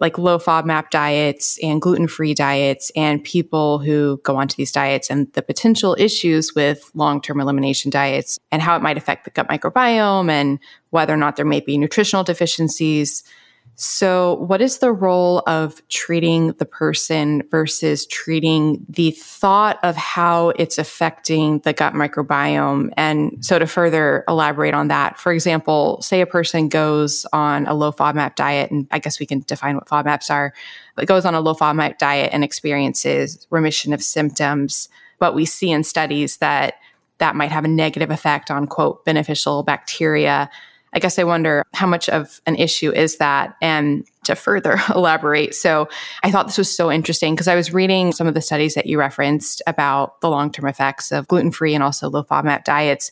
like low FODMAP diets and gluten-free diets and people who go onto these diets and the potential issues with long-term elimination diets and how it might affect the gut microbiome and whether or not there may be nutritional deficiencies. So what is the role of treating the person versus treating the thought of how it's affecting the gut microbiome? And so to further elaborate on that, for example, say a person goes on a low FODMAP diet, and I guess we can define what FODMAPs are, but goes on a low FODMAP diet and experiences remission of symptoms. But we see in studies that that might have a negative effect on, quote, beneficial bacteria. I guess I wonder how much of an issue is that? And to further elaborate, so I thought this was so interesting because I was reading some of the studies that you referenced about the long-term effects of gluten-free and also low FODMAP diets.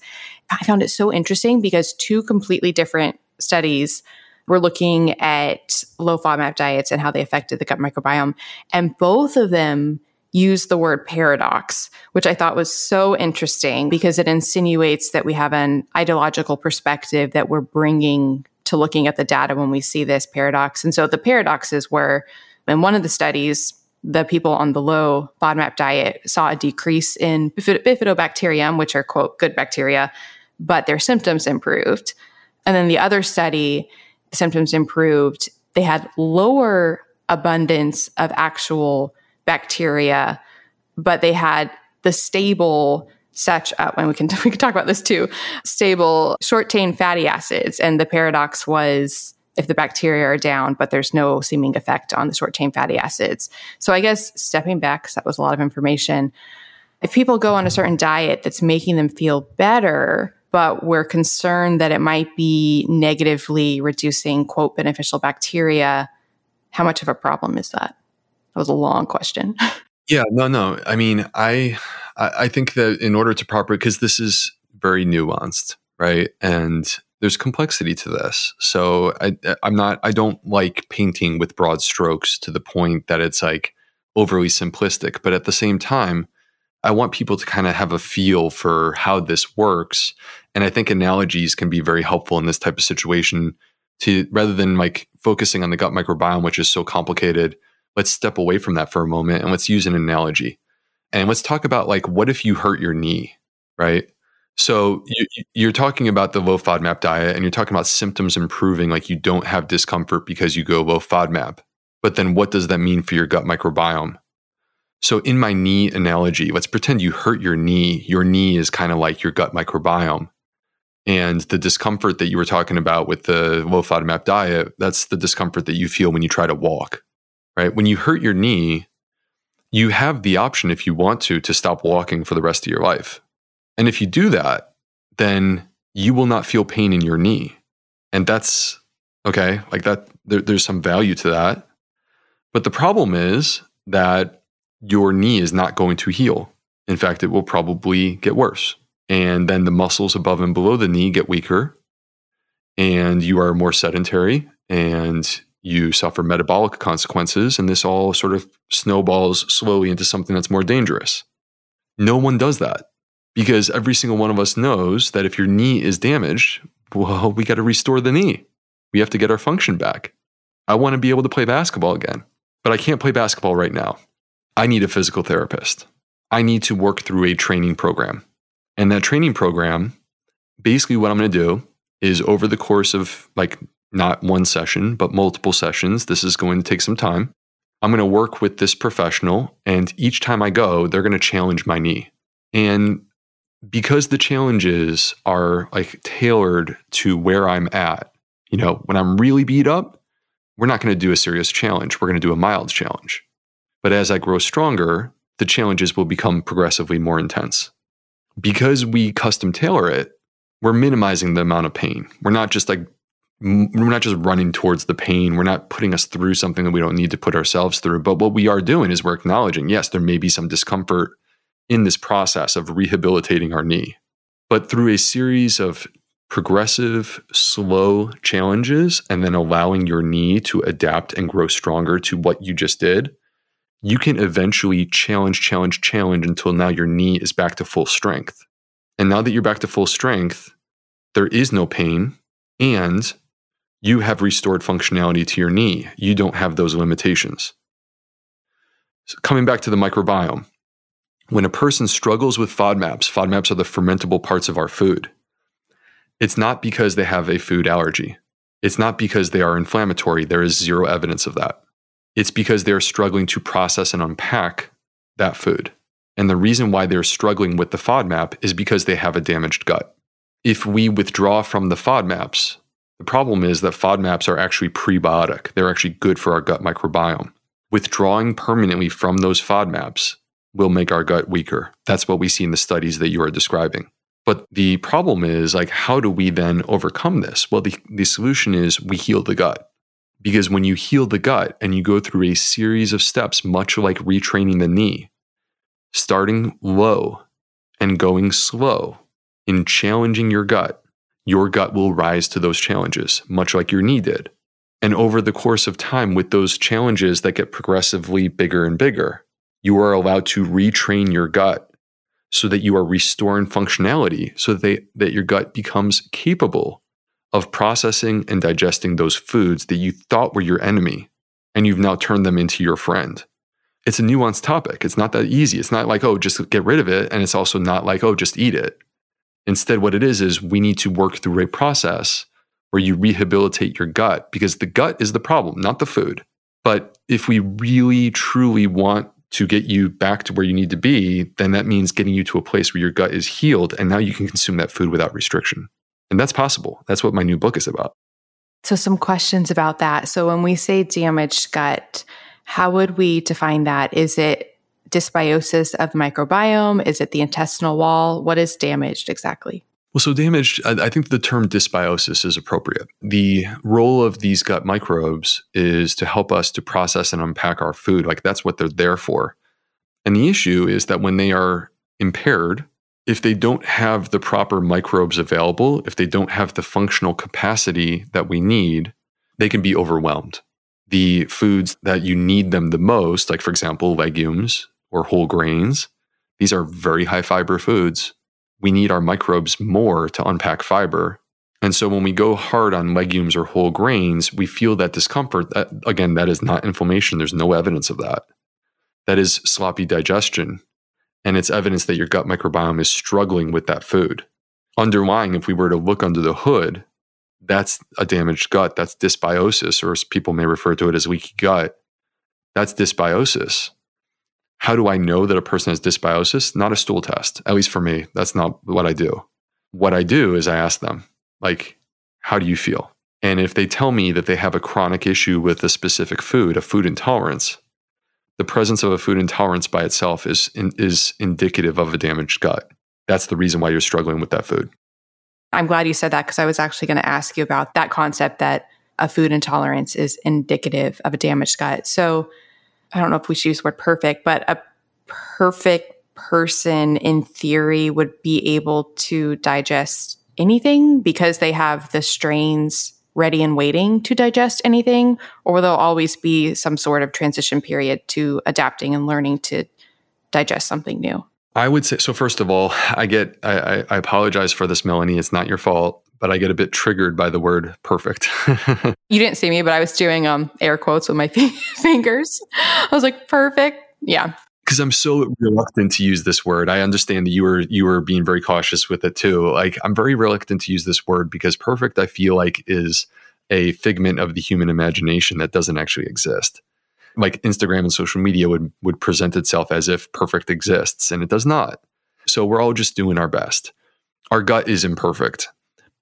I found it so interesting because two completely different studies were looking at low FODMAP diets and how they affected the gut microbiome. And both of them use the word paradox, which I thought was so interesting because it insinuates that we have an ideological perspective that we're bringing to looking at the data when we see this paradox. And so the paradoxes were, in one of the studies, the people on the low FODMAP diet saw a decrease in bifid- bifidobacterium, which are, quote, good bacteria, but their symptoms improved. And then the other study, the symptoms improved. They had lower abundance of actual bacteria, but they had the stable, such, uh, and we can, we can talk about this too, stable short-chain fatty acids. And the paradox was if the bacteria are down, but there's no seeming effect on the short-chain fatty acids. So I guess stepping back, because that was a lot of information, if people go on a certain diet that's making them feel better, but we're concerned that it might be negatively reducing, quote, beneficial bacteria, how much of a problem is that? That was a long question. Yeah, no, no. I mean, I I think that in order to properly, because this is very nuanced, right? And there's complexity to this. So I, I'm not, I don't like painting with broad strokes to the point that it's like overly simplistic. But at the same time, I want people to kind of have a feel for how this works. And I think analogies can be very helpful in this type of situation to, rather than like focusing on the gut microbiome, which is so complicated. Let's step away from that for a moment and let's use an analogy. And let's talk about like, what if you hurt your knee, right? So you, you're talking about the low FODMAP diet and you're talking about symptoms improving, like you don't have discomfort because you go low FODMAP. But then what does that mean for your gut microbiome? So in my knee analogy, let's pretend you hurt your knee. Your knee is kind of like your gut microbiome. And the discomfort that you were talking about with the low FODMAP diet, that's the discomfort that you feel when you try to walk. Right? When you hurt your knee, you have the option, if you want to, to stop walking for the rest of your life. And if you do that, then you will not feel pain in your knee. And that's okay. Like that, there, there's some value to that. But the problem is that your knee is not going to heal. In fact, it will probably get worse. And then the muscles above and below the knee get weaker. And you are more sedentary and you suffer metabolic consequences, and this all sort of snowballs slowly into something that's more dangerous. No one does that because every single one of us knows that if your knee is damaged, well, we got to restore the knee. We have to get our function back. I want to be able to play basketball again, but I can't play basketball right now. I need a physical therapist. I need to work through a training program. And that training program, basically what I'm going to do is over the course of like not one session, but multiple sessions. This is going to take some time. I'm going to work with this professional, and each time I go, they're going to challenge my knee. And because the challenges are like tailored to where I'm at, you know, when I'm really beat up, we're not going to do a serious challenge. We're going to do a mild challenge. But as I grow stronger, the challenges will become progressively more intense. Because we custom tailor it, we're minimizing the amount of pain. We're not just like We're not just running towards the pain. We're not putting us through something that we don't need to put ourselves through. But what we are doing is we're acknowledging, yes, there may be some discomfort in this process of rehabilitating our knee. But through a series of progressive, slow challenges and then allowing your knee to adapt and grow stronger to what you just did, you can eventually challenge, challenge, challenge until now your knee is back to full strength. And now that you're back to full strength, there is no pain and you have restored functionality to your knee. You don't have those limitations. So coming back to the microbiome, when a person struggles with FODMAPs, FODMAPs are the fermentable parts of our food. It's not because they have a food allergy. It's not because they are inflammatory. There is zero evidence of that. It's because they're struggling to process and unpack that food. And the reason why they're struggling with the FODMAP is because they have a damaged gut. If we withdraw from the FODMAPs, the problem is that FODMAPs are actually prebiotic. They're actually good for our gut microbiome. Withdrawing permanently from those FODMAPs will make our gut weaker. That's what we see in the studies that you are describing. But the problem is, like, how do we then overcome this? Well, the, the solution is we heal the gut. Because when you heal the gut and you go through a series of steps, much like retraining the knee, starting low and going slow in challenging your gut, your gut will rise to those challenges, much like your knee did. And over the course of time, with those challenges that get progressively bigger and bigger, you are allowed to retrain your gut so that you are restoring functionality, so that, they, that your gut becomes capable of processing and digesting those foods that you thought were your enemy, and you've now turned them into your friend. It's a nuanced topic. It's not that easy. It's not like, oh, just get rid of it. And it's also not like, oh, just eat it. Instead, what it is, is we need to work through a process where you rehabilitate your gut, because the gut is the problem, not the food. But if we really, truly want to get you back to where you need to be, then that means getting you to a place where your gut is healed and now you can consume that food without restriction. And that's possible. That's what my new book is about. So some questions about that. So when we say damaged gut, how would we define that? Is it dysbiosis of the microbiome? Is it the intestinal wall? What is damaged exactly? Well, so damaged, I think the term dysbiosis is appropriate. The role of these gut microbes is to help us to process and unpack our food. Like, that's what they're there for. And the issue is that when they are impaired, if they don't have the proper microbes available, if they don't have the functional capacity that we need, they can be overwhelmed. The foods that you need them the most, like, for example, legumes or whole grains, these are very high fiber foods. We need our microbes more to unpack fiber. And so when we go hard on legumes or whole grains, we feel that discomfort. That, again, that is not inflammation. There's no evidence of that. That is sloppy digestion. And it's evidence that your gut microbiome is struggling with that food. Underlying, if we were to look under the hood, that's a damaged gut. That's dysbiosis, or as people may refer to it as leaky gut. That's dysbiosis. How do I know that a person has dysbiosis? Not a stool test, at least for me. That's not what I do. What I do is I ask them, like, how do you feel? And if they tell me that they have a chronic issue with a specific food, a food intolerance, the presence of a food intolerance by itself is in, is indicative of a damaged gut. That's the reason why you're struggling with that food. I'm glad you said that, because I was actually going to ask you about that concept, that a food intolerance is indicative of a damaged gut. So I don't know if we should use the word perfect, but a perfect person in theory would be able to digest anything because they have the strains ready and waiting to digest anything, or there'll always be some sort of transition period to adapting and learning to digest something new. I would say, so first of all, I get, I, I apologize for this, Melanie. It's not your fault, but I get a bit triggered by the word perfect. You didn't see me, but I was doing um, air quotes with my f- fingers. I was like, perfect. Yeah. Because I'm so reluctant to use this word. I understand that you were you were being very cautious with it too. Like, I'm very reluctant to use this word because perfect, I feel like, is a figment of the human imagination that doesn't actually exist. Like, Instagram and social media would would present itself as if perfect exists, and it does not. So we're all just doing our best. Our gut is imperfect.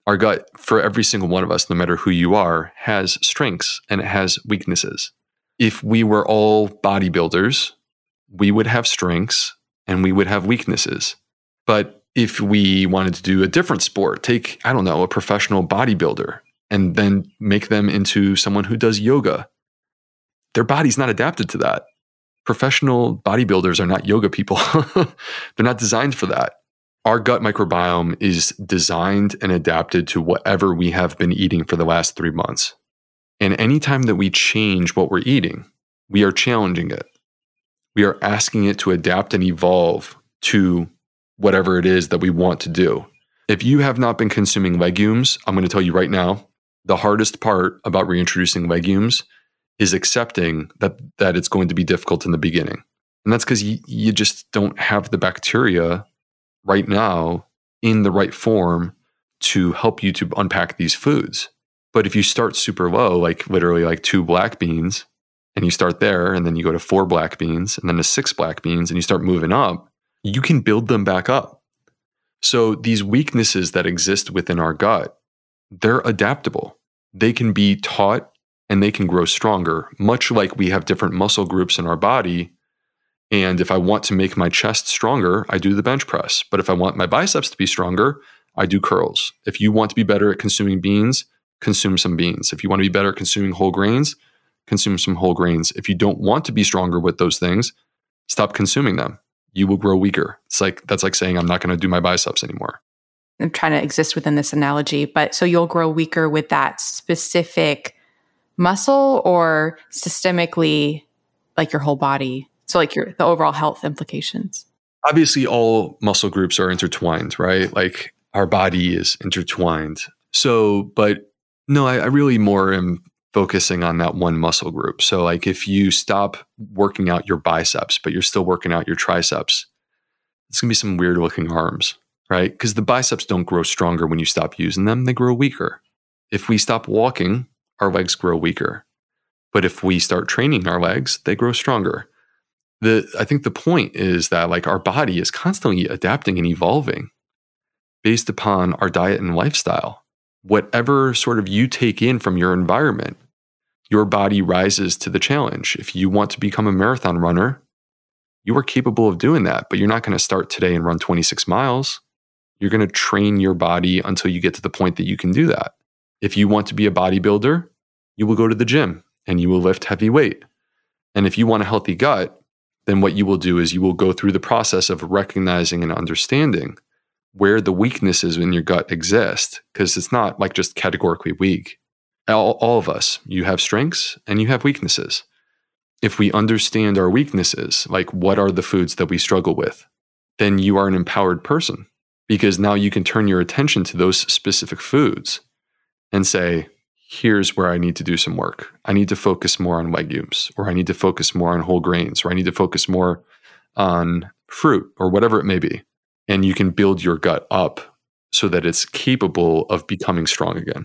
Our gut, for every single one of us, no matter who you are, has strengths and it has weaknesses. If we were all bodybuilders, we would have strengths and we would have weaknesses. But if we wanted to do a different sport, take, I don't know, a professional bodybuilder and then make them into someone who does yoga, their body's not adapted to that. Professional bodybuilders are not yoga people. They're not designed for that. our gut microbiome is designed and adapted to whatever we have been eating for the last three months. And anytime that we change what we're eating, we are challenging it. We are asking it to adapt and evolve to whatever it is that we want to do. If you have not been consuming legumes, I'm going to tell you right now, the hardest part about reintroducing legumes is accepting that, that it's going to be difficult in the beginning. And that's because you, you just don't have the bacteria right now in the right form to help you to unpack these foods. But if you start super low, like literally like two black beans, and you start there, and then you go to four black beans, and then to six black beans, and you start moving up, you can build them back up. So these weaknesses that exist within our gut, they're adaptable. They can be taught and they can grow stronger, much like we have different muscle groups in our body. And if I want to make my chest stronger, I do the bench press. But if I want my biceps to be stronger, I do curls. If you want to be better at consuming beans, consume some beans. If you want to be better at consuming whole grains, consume some whole grains. If you don't want to be stronger with those things, stop consuming them. You will grow weaker. It's like, that's like saying, I'm not going to do my biceps anymore. I'm trying to exist within this analogy, but so you'll grow weaker with that specific muscle or systemically, like your whole body? So like your the overall health implications. Obviously, all muscle groups are intertwined, right? Like our body is intertwined. So, but no, I, I really more am focusing on that one muscle group. So like if you stop working out your biceps, but you're still working out your triceps, it's going to be some weird looking arms, right? Because the biceps don't grow stronger when you stop using them. They grow weaker. If we stop walking, our legs grow weaker. But if we start training our legs, they grow stronger. The I think the point is that like our body is constantly adapting and evolving based upon our diet and lifestyle. Whatever sort of you take in from your environment, your body rises to the challenge. If you want to become a marathon runner, you are capable of doing that, but you're not going to start today and run twenty-six miles. You're going to train your body until you get to the point that you can do that. If you want to be a bodybuilder, you will go to the gym and you will lift heavy weight. And if you want a healthy gut, then what you will do is you will go through the process of recognizing and understanding where the weaknesses in your gut exist, because it's not like just categorically weak. All, all of us, you have strengths and you have weaknesses. If we understand our weaknesses, like what are the foods that we struggle with, then you are an empowered person, because now you can turn your attention to those specific foods and say, here's where I need to do some work. I need to focus more on legumes, or I need to focus more on whole grains, or I need to focus more on fruit, or whatever it may be. And you can build your gut up so that it's capable of becoming strong again.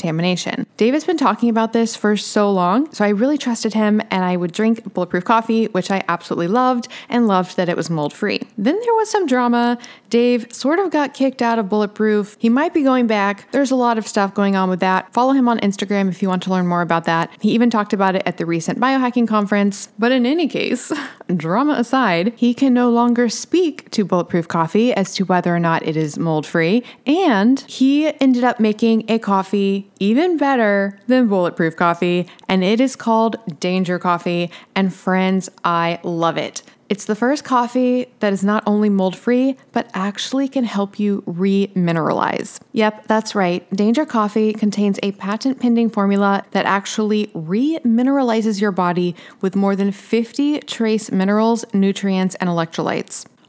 Contamination. Dave has been talking about this for so long, so I really trusted him, and I would drink Bulletproof Coffee, which I absolutely loved, and loved that it was mold-free. Then there was some drama. Dave sort of got kicked out of Bulletproof. He might be going back. There's a lot of stuff going on with that. Follow him on Instagram if you want to learn more about that. He even talked about it at the recent biohacking conference. But in any case, drama aside, he can no longer speak to Bulletproof Coffee as to whether or not it is mold-free, and he ended up making a coffee even better than Bulletproof Coffee, and it is called Danger Coffee, and friends, I love it. It's the first coffee that is not only mold-free, but actually can help you remineralize. Yep, that's right. Danger Coffee contains a patent-pending formula that actually remineralizes your body with more than fifty trace minerals, nutrients, and electrolytes.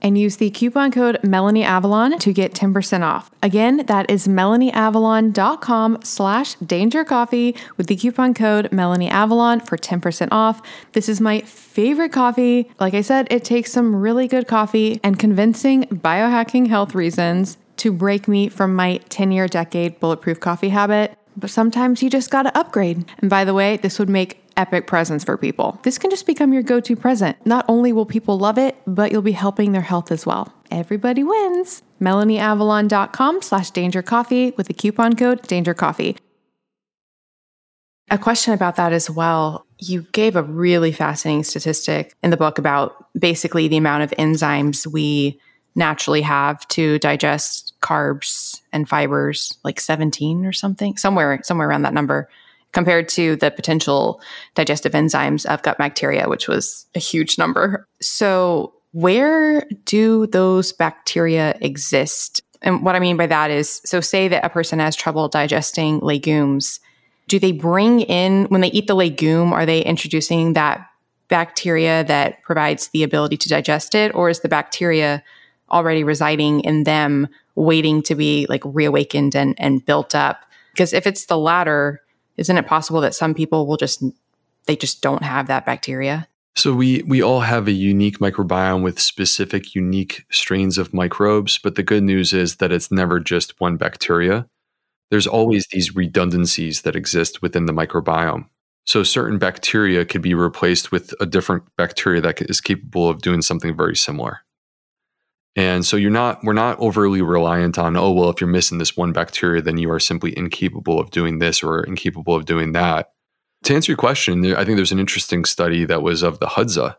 and use the coupon code MelanieAvalon to get ten percent off. Again, that is melanieavalon.com slash dangercoffee with the coupon code MelanieAvalon for ten percent off. This is my favorite coffee. Like I said, it takes some really good coffee and convincing biohacking health reasons to break me from my ten-year decade Bulletproof Coffee habit. But sometimes you just gotta upgrade. And by the way, this would make epic presents for people. This can just become your go-to present. Not only will people love it, but you'll be helping their health as well. Everybody wins. melanieavalon.com slash dangercoffee with the coupon code dangercoffee. A question about that as well. You gave a really fascinating statistic in the book about basically the amount of enzymes we naturally have to digest carbs and fibers, like seventeen or something, somewhere somewhere around that number, compared to the potential digestive enzymes of gut bacteria, which was a huge number. So where do those bacteria exist? And what I mean by that is, so say that a person has trouble digesting legumes. Do they bring in, when they eat the legume, are they introducing that bacteria that provides the ability to digest it? Or is the bacteria already residing in them, waiting to be like reawakened and, and built up? Because if it's the latter, isn't it possible that some people will just, they just don't have that bacteria? So we we all have a unique microbiome with specific, unique strains of microbes. But the good news is that it's never just one bacteria. There's always these redundancies that exist within the microbiome. So certain bacteria could be replaced with a different bacteria that is capable of doing something very similar. And so you're not, we're not overly reliant on, oh, well, if you're missing this one bacteria, then you are simply incapable of doing this or incapable of doing that. To answer your question, I think there's an interesting study that was of the Hadza,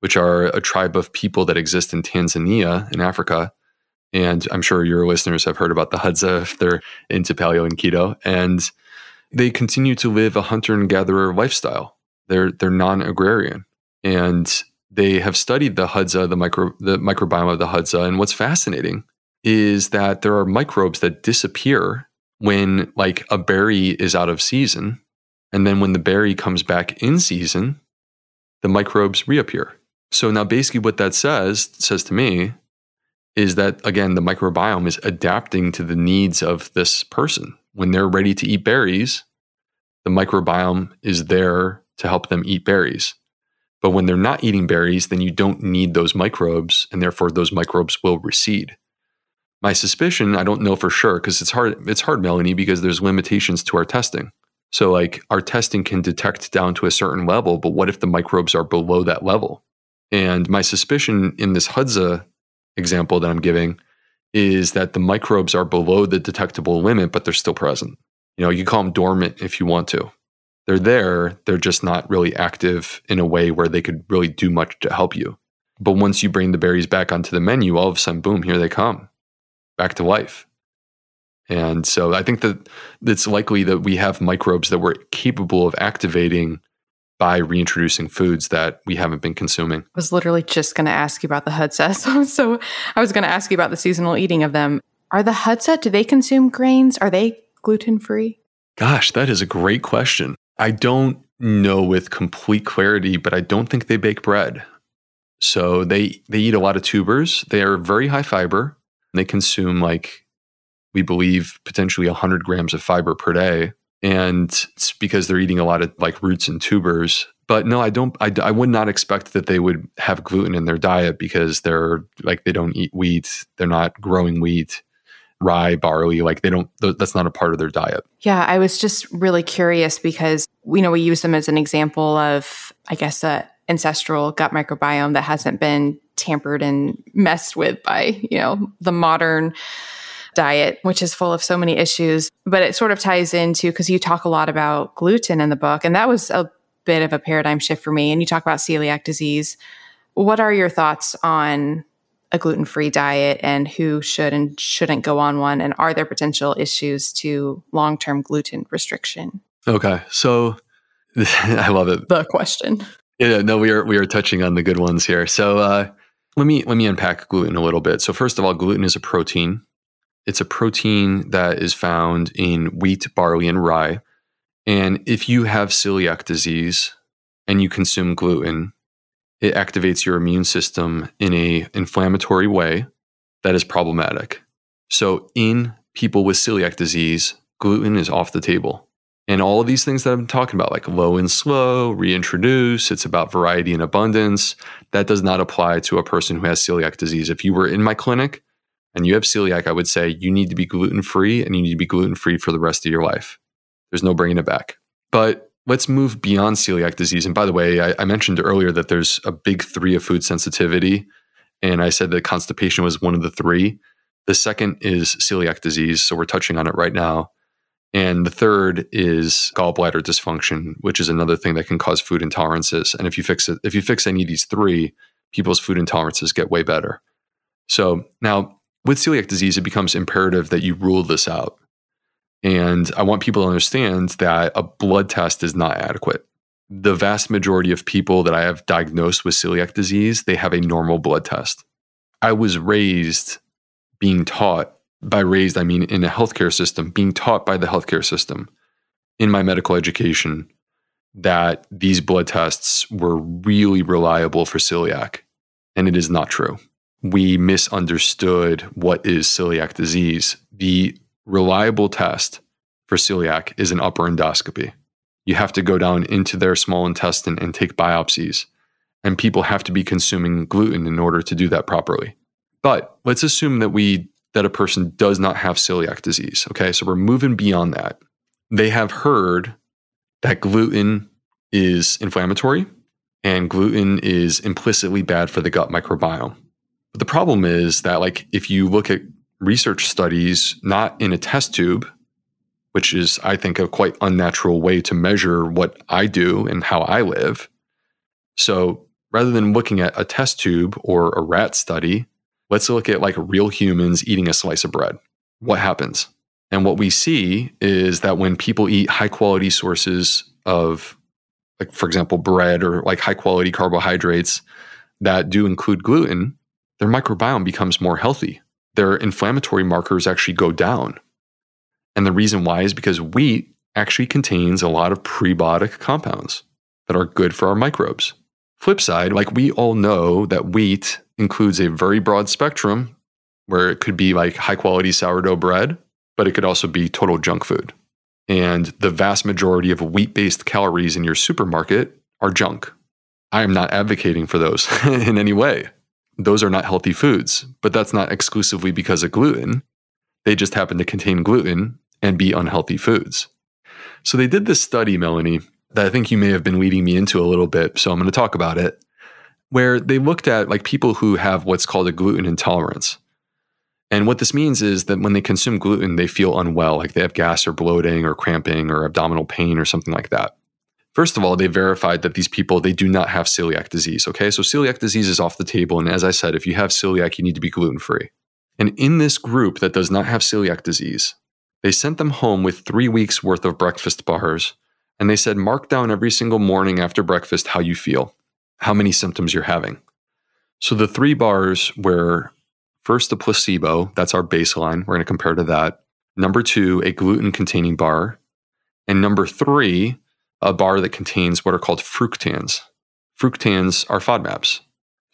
which are a tribe of people that exist in Tanzania in Africa. And I'm sure your listeners have heard about the Hadza if they're into paleo and keto. And they continue to live a hunter and gatherer lifestyle. They're, they're non-agrarian. And they have studied the Hadza, the micro, the microbiome of the Hadza, and what's fascinating is that there are microbes that disappear when, like, a berry is out of season, and then when the berry comes back in season, the microbes reappear. So now, basically, what that says says to me is that, again, the microbiome is adapting to the needs of this person. When they're ready to eat berries, the microbiome is there to help them eat berries. But when they're not eating berries, then you don't need those microbes, and therefore those microbes will recede. My suspicion, I don't know for sure, because it's hard, it's hard, Melanie, because there's limitations to our testing. So like our testing can detect down to a certain level, but what if the microbes are below that level? And my suspicion in this Hadza example that I'm giving is that the microbes are below the detectable limit, but they're still present. You know, you call them dormant if you want to. They're there, they're just not really active in a way where they could really do much to help you. But once you bring the berries back onto the menu, all of a sudden, boom, here they come, back to life. And so I think that it's likely that we have microbes that we're capable of activating by reintroducing foods that we haven't been consuming. I was literally just going to ask you about the Hadza. So, so I was going to ask you about the seasonal eating of them. Are the Hadza, do they consume grains? Are they gluten-free? Gosh, that is a great question. I don't know with complete clarity, but I don't think they bake bread. So they they eat a lot of tubers. They are very high fiber. They consume, like, we believe, potentially one hundred grams of fiber per day. And it's because they're eating a lot of like roots and tubers. But no, I don't, I, I would not expect that they would have gluten in their diet because they're like, they don't eat wheat. They're not growing wheat, rye, barley. Like they don't, th- that's not a part of their diet. Yeah. I was just really curious because, you know, we use them as an example of, I guess, a ancestral gut microbiome that hasn't been tampered and messed with by, you know, the modern diet, which is full of so many issues. But it sort of ties into, because you talk a lot about gluten in the book, and that was a bit of a paradigm shift for me. And you talk about celiac disease. What are your thoughts on a gluten-free diet and who should and shouldn't go on one? And are there potential issues to long-term gluten restriction? Okay. So I love it. The question. Yeah, no, we are, we are touching on the good ones here. So uh, let me, let me unpack gluten a little bit. So first of all, gluten is a protein. It's a protein that is found in wheat, barley, and rye. And if you have celiac disease and you consume gluten, it activates your immune system in an inflammatory way that is problematic. So in people with celiac disease, gluten is off the table. And all of these things that I'm talking about, like low and slow, reintroduce, it's about variety and abundance, that does not apply to a person who has celiac disease. If you were in my clinic and you have celiac, I would say you need to be gluten-free, and you need to be gluten-free for the rest of your life. There's no bringing it back. But let's move beyond celiac disease. And by the way, I, I mentioned earlier that there's a big three of food sensitivity. And I said that constipation was one of the three. The second is celiac disease. So we're touching on it right now. And the third is gallbladder dysfunction, which is another thing that can cause food intolerances. And if you fix it, if you fix any of these three, people's food intolerances get way better. So now with celiac disease, it becomes imperative that you rule this out. And I want people to understand that a blood test is not adequate. The vast majority of people that I have diagnosed with celiac disease, they have a normal blood test. I was raised being taught, by raised I mean in a healthcare system, being taught by the healthcare system in my medical education that these blood tests were really reliable for celiac. And it is not true. We misunderstood what is celiac disease. The reliable test for celiac is an upper endoscopy. You have to go down into their small intestine and take biopsies, and people have to be consuming gluten in order to do that properly. But let's assume that we that a person does not have celiac disease. Okay, so we're moving beyond that. They have heard that gluten is inflammatory and gluten is implicitly bad for the gut microbiome. But the problem is that, like, if you look at research studies, not in a test tube, which is, I think, a quite unnatural way to measure what I do and how I live. So rather than looking at a test tube or a rat study, let's look at like real humans eating a slice of bread. What happens? And what we see is that when people eat high quality sources of, like, for example, bread or like high quality carbohydrates that do include gluten, their microbiome becomes more healthy. Their inflammatory markers actually go down. And the reason why is because wheat actually contains a lot of prebiotic compounds that are good for our microbes. Flip side, like we all know that wheat includes a very broad spectrum where it could be like high quality sourdough bread, but it could also be total junk food. And the vast majority of wheat-based calories in your supermarket are junk. I am not advocating for those in any way. Those are not healthy foods, but that's not exclusively because of gluten. They just happen to contain gluten and be unhealthy foods. So they did this study, Melanie, that I think you may have been leading me into a little bit, so I'm going to talk about it, where they looked at like people who have what's called a gluten intolerance. And what this means is that when they consume gluten, they feel unwell, like they have gas or bloating or cramping or abdominal pain or something like that. First of all, they verified that these people, they do not have celiac disease, okay? So celiac disease is off the table. And as I said, if you have celiac, you need to be gluten-free. And in this group that does not have celiac disease, they sent them home with three weeks worth of breakfast bars. And they said, mark down every single morning after breakfast how you feel, how many symptoms you're having. So the three bars were, first, the placebo. That's our baseline. We're going to compare to that. Number two, a gluten-containing bar. And number three, a bar that contains what are called fructans. Fructans are FODMAPs.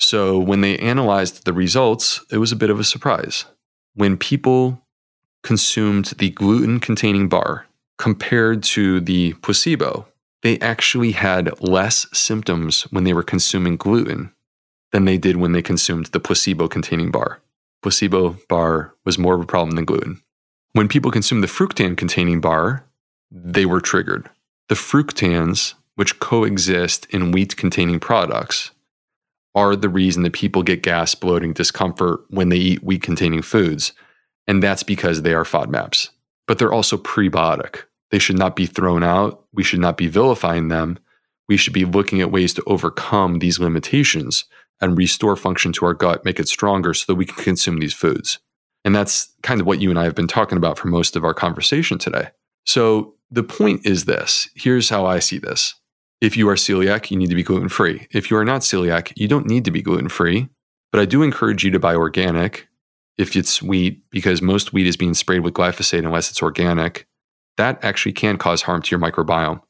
So when they analyzed the results, it was a bit of a surprise. When people consumed the gluten-containing bar, compared to the placebo, they actually had less symptoms when they were consuming gluten than they did when they consumed the placebo-containing bar. Placebo bar was more of a problem than gluten. When people consumed the fructan-containing bar, they were triggered. The fructans, which coexist in wheat-containing products, are the reason that people get gas, bloating, discomfort when they eat wheat-containing foods, and that's because they are FODMAPs. But they're also prebiotic. They should not be thrown out. We should not be vilifying them. We should be looking at ways to overcome these limitations and restore function to our gut, make it stronger so that we can consume these foods. And that's kind of what you and I have been talking about for most of our conversation today. So the point is this. Here's how I see this. If you are celiac, you need to be gluten-free. If you are not celiac, you don't need to be gluten-free. But I do encourage you to buy organic if it's wheat, because most wheat is being sprayed with glyphosate unless it's organic. That actually can cause harm to your microbiome.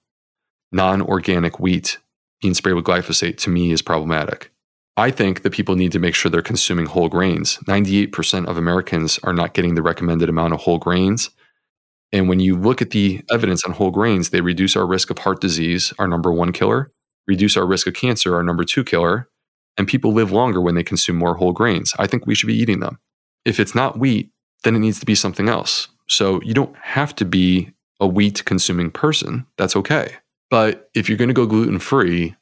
Non-organic wheat being sprayed with glyphosate, to me, is problematic. I think that people need to make sure they're consuming whole grains. ninety-eight percent of Americans are not getting the recommended amount of whole grains. And when you look at the evidence on whole grains, they reduce our risk of heart disease, our number one killer, reduce our risk of cancer, our number two killer, and people live longer when they consume more whole grains. I think we should be eating them. If it's not wheat, then it needs to be something else. So you don't have to be a wheat-consuming person. That's okay. But if you're going to go gluten-free,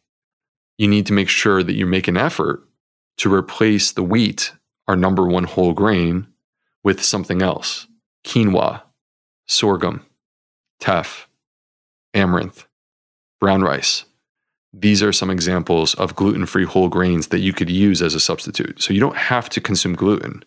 you need to make sure that you make an effort to replace the wheat, our number one whole grain, with something else. Quinoa, sorghum, teff, amaranth, brown rice. These are some examples of gluten-free whole grains that you could use as a substitute. So you don't have to consume gluten.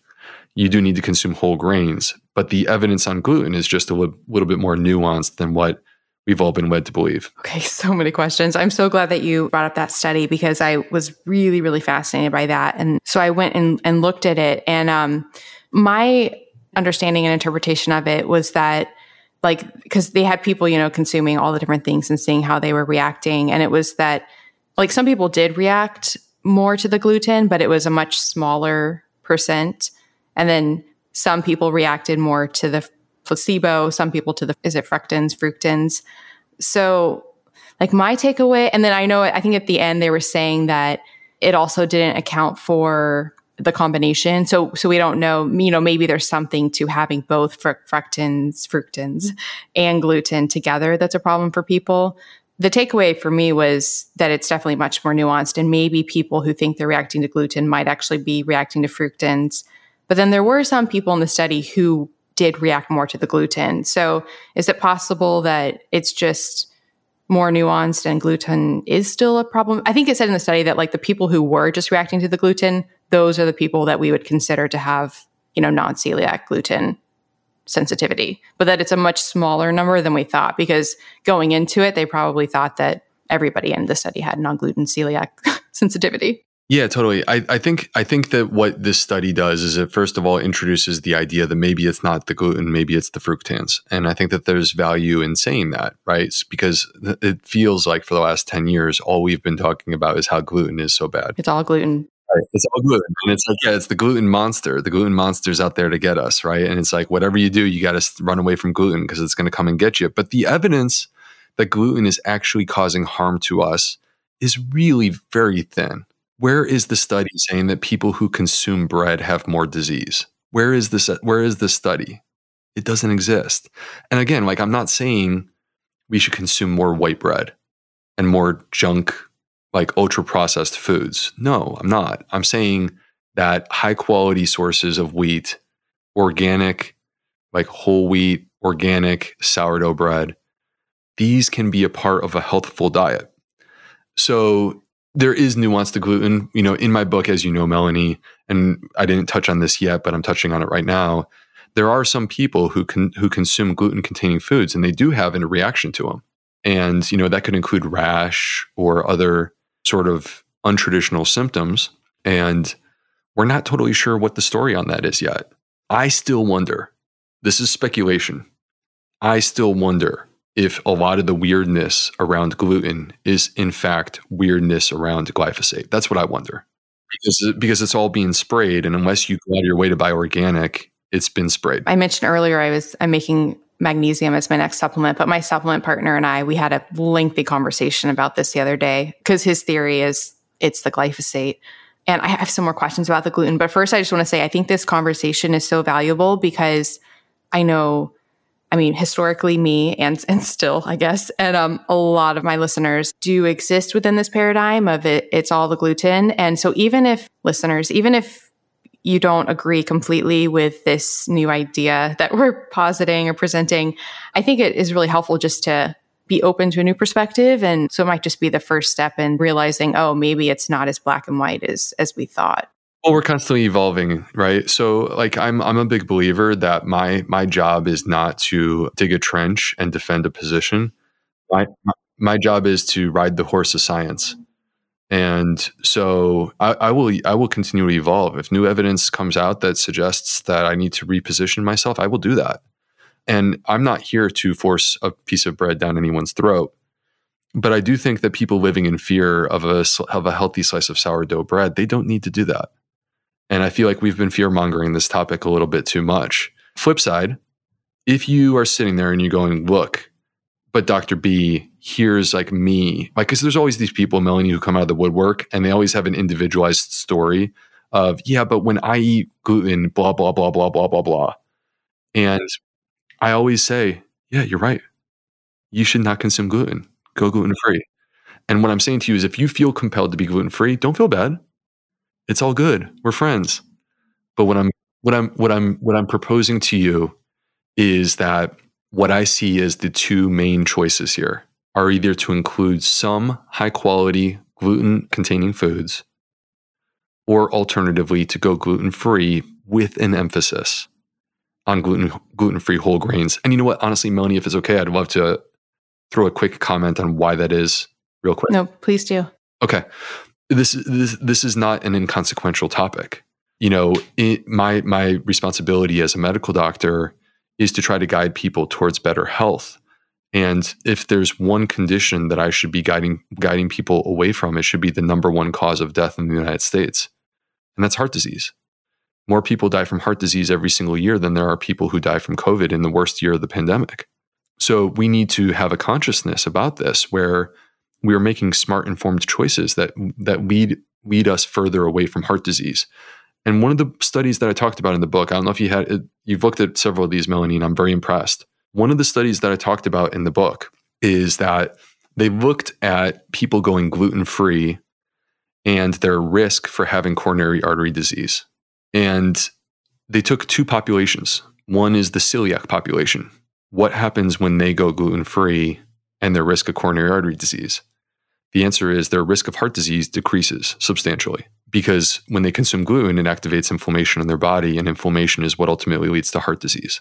You do need to consume whole grains, but the evidence on gluten is just a li- little bit more nuanced than what we've all been led to believe. Okay, so many questions. I'm so glad that you brought up that study because I was really, really fascinated by that. And so I went and, and looked at it. And um, my understanding and interpretation of it was that, like, because they had people, you know, consuming all the different things and seeing how they were reacting. And it was that, like, some people did react more to the gluten, but it was a much smaller percent. And then some people reacted more to the placebo, some people to the, is it fructans, fructans? So like my takeaway, and then I know, I think at the end they were saying that it also didn't account for the combination. So so we don't know, you know, maybe there's something to having both fr- fructans, fructans and gluten together that's a problem for people. The takeaway for me was that it's definitely much more nuanced, and maybe people who think they're reacting to gluten might actually be reacting to fructans. But then there were some people in the study who did react more to the gluten. So is it possible that it's just more nuanced and gluten is still a problem? I think it said in the study that, like, the people who were just reacting to the gluten, those are the people that we would consider to have, you know, non-celiac gluten sensitivity, but that it's a much smaller number than we thought, because going into it, they probably thought that everybody in the study had non-gluten celiac sensitivity. Yeah, totally. I, I think I think that what this study does is it, first of all, introduces the idea that maybe it's not the gluten, maybe it's the fructans. And I think that there's value in saying that, right? It's because it feels like for the last ten years, all we've been talking about is how gluten is so bad. It's all gluten. Right? It's all gluten. And it's like, yeah, it's the gluten monster. The gluten monster's out there to get us, right? And it's like, whatever you do, you got to run away from gluten because it's going to come and get you. But the evidence that gluten is actually causing harm to us is really very thin. Where is the study saying that people who consume bread have more disease? Where is this? Where is the study? It doesn't exist. And again, like, I'm not saying we should consume more white bread and more junk, like ultra processed foods. No, I'm not. I'm saying that high quality sources of wheat, organic, like whole wheat, organic sourdough bread, these can be a part of a healthful diet. So there is nuance to gluten. You know, in my book, as you know, Melanie, and I didn't touch on this yet, but I'm touching on it right now. There are some people who can, who consume gluten-containing foods, and they do have a reaction to them. And, you know, that could include rash or other sort of untraditional symptoms. And we're not totally sure what the story on that is yet. I still wonder, this is speculation. I still wonder if a lot of the weirdness around gluten is, in fact, weirdness around glyphosate. That's what I wonder. Because, because it's all being sprayed, and unless you go out of your way to buy organic, it's been sprayed. I mentioned earlier I was I'm making magnesium as my next supplement. But my supplement partner and I, we had a lengthy conversation about this the other day, because his theory is it's the glyphosate. And I have some more questions about the gluten. But first, I just want to say, I think this conversation is so valuable because I know, I mean, historically me and and still, I guess, and um, a lot of my listeners do exist within this paradigm of it, it's all the gluten. And so even if listeners, even if you don't agree completely with this new idea that we're positing or presenting, I think it is really helpful just to be open to a new perspective. And so it might just be the first step in realizing, oh, maybe it's not as black and white as as we thought. Well, we're constantly evolving, right? So like I'm I'm a big believer that my my job is not to dig a trench and defend a position. My my job is to ride the horse of science. And so I, I will I will continue to evolve. If new evidence comes out that suggests that I need to reposition myself, I will do that. And I'm not here to force a piece of bread down anyone's throat. But I do think that people living in fear of a, of a healthy slice of sourdough bread, they don't need to do that. And I feel like we've been fear-mongering this topic a little bit too much. Flip side, if you are sitting there and you're going, look, but Doctor B, here's like me. Like, because there's always these people, Melanie, who come out of the woodwork and they always have an individualized story of, yeah, but when I eat gluten, blah, blah, blah, blah, blah, blah, blah. And I always say, yeah, you're right. You should not consume gluten. Go gluten-free. And what I'm saying to you is if you feel compelled to be gluten-free, don't feel bad. It's all good. We're friends. But what I'm what I'm what I'm what I'm proposing to you is that what I see as the two main choices here are either to include some high-quality gluten-containing foods or alternatively to go gluten-free with an emphasis on gluten gluten-free whole grains. And you know what? Honestly, Melanie, if it's okay, I'd love to throw a quick comment on why that is real quick. No, please do. Okay. This is, this, this is not an inconsequential topic. You know, it, my, my responsibility as a medical doctor is to try to guide people towards better health. And if there's one condition that I should be guiding, guiding people away from, it should be the number one cause of death in the United States. And that's heart disease. More people die from heart disease every single year than there are people who die from COVID in the worst year of the pandemic. So we need to have a consciousness about this where we are making smart, informed choices that that lead lead us further away from heart disease. And one of the studies that I talked about in the book, I don't know if you had, you've looked at several of these, Melanie, and I'm very impressed. One of the studies that I talked about in the book is that they looked at people going gluten-free and their risk for having coronary artery disease. And they took two populations. One is the celiac population. What happens when they go gluten-free and their risk of coronary artery disease? The answer is their risk of heart disease decreases substantially because when they consume gluten, it activates inflammation in their body, and inflammation is what ultimately leads to heart disease.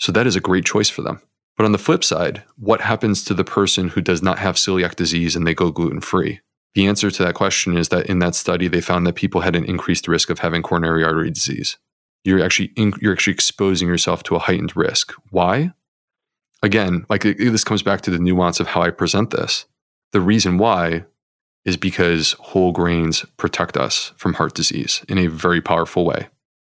So that is a great choice for them. But on the flip side, what happens to the person who does not have celiac disease and they go gluten-free? The answer to that question is that in that study, they found that people had an increased risk of having coronary artery disease. You're actually in, you're actually exposing yourself to a heightened risk. Why? Again, like this comes back to the nuance of how I present this. The reason why is because whole grains protect us from heart disease in a very powerful way.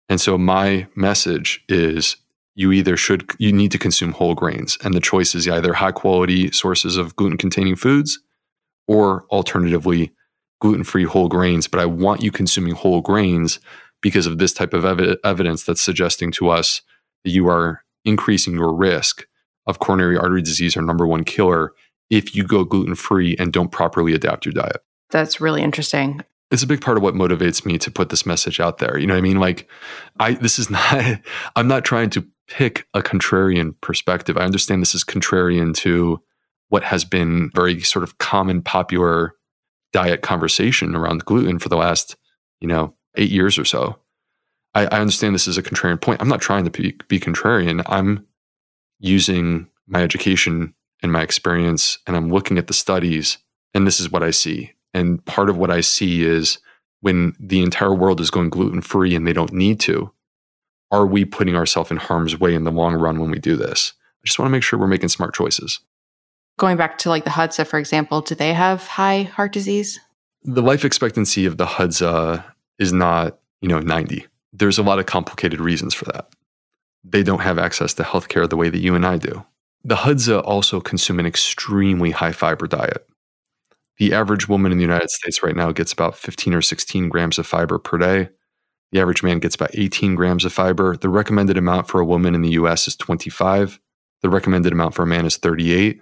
And so my message is you either should, you need to consume whole grains, and the choice is either high quality sources of gluten-containing foods or alternatively gluten-free whole grains. But I want you consuming whole grains because of this type of ev- evidence that's suggesting to us that you are increasing your risk of coronary artery disease, our number one killer, if you go gluten-free and don't properly adapt your diet. That's really interesting. It's a big part of what motivates me to put this message out there. You know what I mean? Like, I this is not, I'm not trying to pick a contrarian perspective. I understand this is contrarian to what has been very sort of common popular diet conversation around gluten for the last, you know, eight years or so. I, I understand this is a contrarian point. I'm not trying to be, be contrarian. I'm using my education and my experience, and I'm looking at the studies, and this is what I see. And part of what I see is when the entire world is going gluten-free and they don't need to, are we putting ourselves in harm's way in the long run when we do this? I just want to make sure we're making smart choices. Going back to like the Hadza, for example, do they have high heart disease? The life expectancy of the Hadza is not, you know, ninety. There's a lot of complicated reasons for that. they don't have access to healthcare the way that you and I do. The Hadza also consume an extremely high fiber diet. The average woman in the United States right now gets about fifteen or sixteen grams of fiber per day. The average man gets about eighteen grams of fiber. The recommended amount for a woman in the U S is twenty-five. The recommended amount for a man is thirty-eight.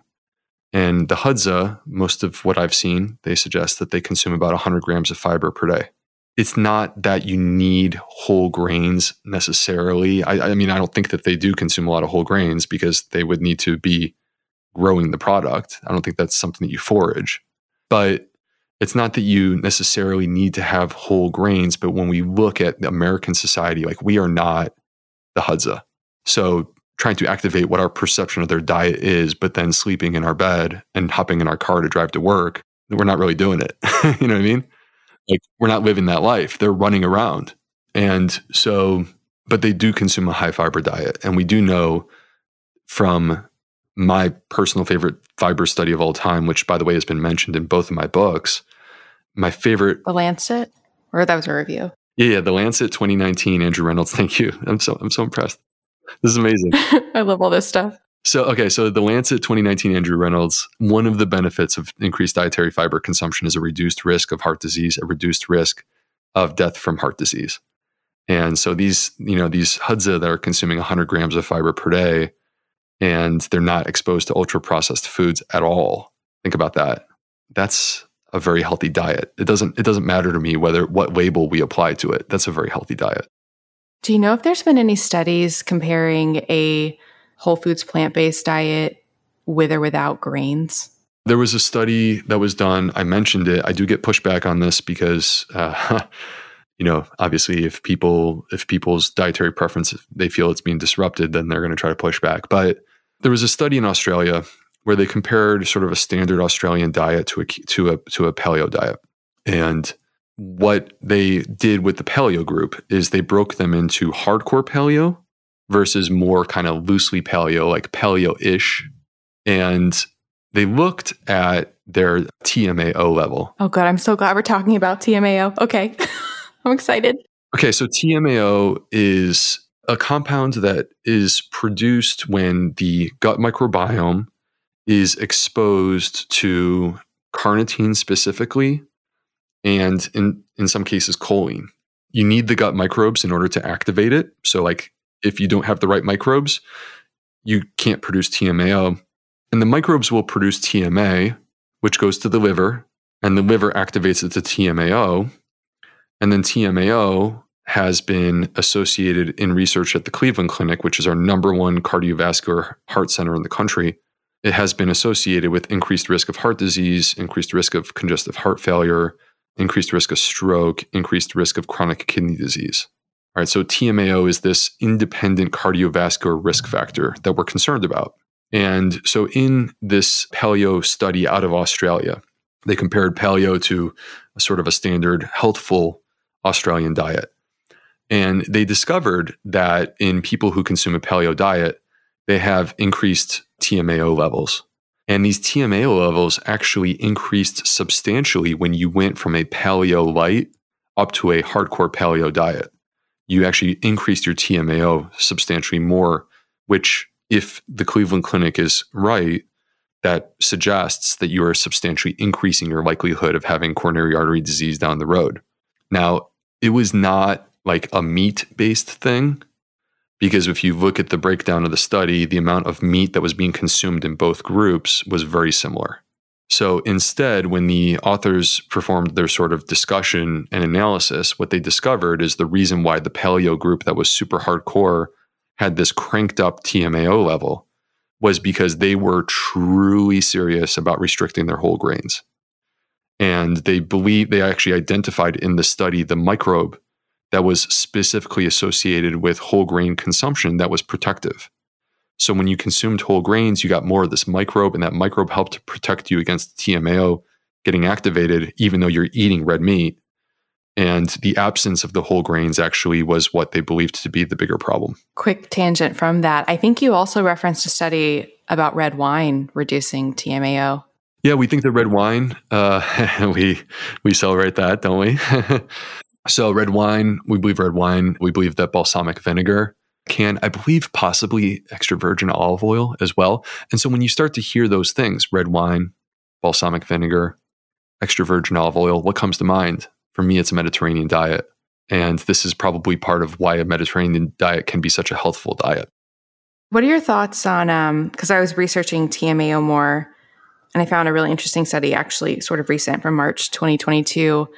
And the Hadza, most of what I've seen, they suggest that they consume about one hundred grams of fiber per day. It's not that you need whole grains necessarily. I, I mean, I don't think that they do consume a lot of whole grains because they would need to be growing the product. I don't think that's something that you forage. But it's not that you necessarily need to have whole grains. But when we look at the American society, like we are not the Hadza. So trying to activate what our perception of their diet is, but then sleeping in our bed and hopping in our car to drive to work, we're not really doing it. You know what I mean? Like we're not living that life. They're running around. And so, but they do consume a high fiber diet. And we do know from my personal favorite fiber study of all time, which by the way has been mentioned in both of my books, my favorite. The Lancet? Or that was a review. Yeah, yeah. The Lancet twenty nineteen, Andrew Reynolds. Thank you. I'm so, I'm so impressed. This is amazing. I love all this stuff. So, okay. So the Lancet twenty nineteen, Andrew Reynolds, one of the benefits of increased dietary fiber consumption is a reduced risk of heart disease, a reduced risk of death from heart disease. And so these, you know, these Hadza that are consuming one hundred grams of fiber per day, and they're not exposed to ultra processed foods at all. Think about that. That's a very healthy diet. It doesn't, it doesn't matter to me whether what label we apply to it. That's a very healthy diet. Do you know if there's been any studies comparing a whole foods plant-based diet with or without grains? There was a study that was done. I mentioned it. I do get pushback on this because, uh, you know, obviously if people, if people's dietary preference, if they feel it's being disrupted, then they're going to try to push back. But there was a study in Australia where they compared sort of a standard Australian diet to a, to a, to a paleo diet. And what they did with the paleo group is they broke them into hardcore paleo versus more kind of loosely paleo, like paleo-ish. And they looked at their T M A O level. Oh, God. I'm so glad we're talking about T M A O. Okay. I'm excited. Okay. So T M A O is a compound that is produced when the gut microbiome is exposed to carnitine specifically, and in, in some cases, choline. You need the gut microbes in order to activate it. So like if you don't have the right microbes, you can't produce T M A O. And the microbes will produce T M A, which goes to the liver, and the liver activates it to T M A O. And then T M A O has been associated in research at the Cleveland Clinic, which is our number one cardiovascular heart center in the country. It has been associated with increased risk of heart disease, increased risk of congestive heart failure, increased risk of stroke, increased risk of chronic kidney disease. All right, so T M A O is this independent cardiovascular risk factor that we're concerned about. And so in this paleo study out of Australia, they compared paleo to a sort of a standard healthful Australian diet. And they discovered that in people who consume a paleo diet, they have increased T M A O levels. And these T M A O levels actually increased substantially when you went from a paleo light up to a hardcore paleo diet. You actually increased your T M A O substantially more, which if the Cleveland Clinic is right, that suggests that you are substantially increasing your likelihood of having coronary artery disease down the road. Now, it was not like a meat-based thing, because if you look at the breakdown of the study, the amount of meat that was being consumed in both groups was very similar. So instead, when the authors performed their sort of discussion and analysis, what they discovered is the reason why the paleo group that was super hardcore had this cranked up T M A O level was because they were truly serious about restricting their whole grains. And they believe they actually identified in the study the microbe that was specifically associated with whole grain consumption that was protective. So when you consumed whole grains, you got more of this microbe, and that microbe helped to protect you against T M A O getting activated, even though you're eating red meat. And the absence of the whole grains actually was what they believed to be the bigger problem. Quick tangent from that. I think you also referenced a study about red wine reducing T M A O. Yeah, we think that red wine, uh, we, we celebrate that, don't we? So red wine, we believe red wine, we believe that balsamic vinegar can, I believe, possibly extra virgin olive oil as well. And so when you start to hear those things, red wine, balsamic vinegar, extra virgin olive oil, what comes to mind? For me, it's a Mediterranean diet. And this is probably part of why a Mediterranean diet can be such a healthful diet. What are your thoughts on, um, because I was researching T M A O more, and I found a really interesting study, actually sort of recent, from March twenty twenty-two.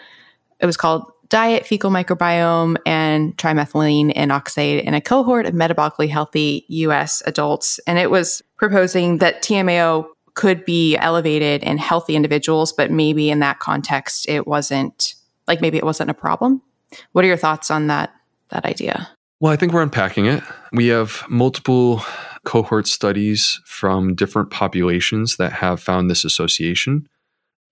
It was called Diet, Fecal Microbiome, and Trimethylene and Oxide in a Cohort of Metabolically Healthy U S Adults. And it was proposing that T M A O could be elevated in healthy individuals, but maybe in that context, it wasn't, like maybe it wasn't a problem. What are your thoughts on that that idea? Well, I think we're unpacking it. We have multiple cohort studies from different populations that have found this association.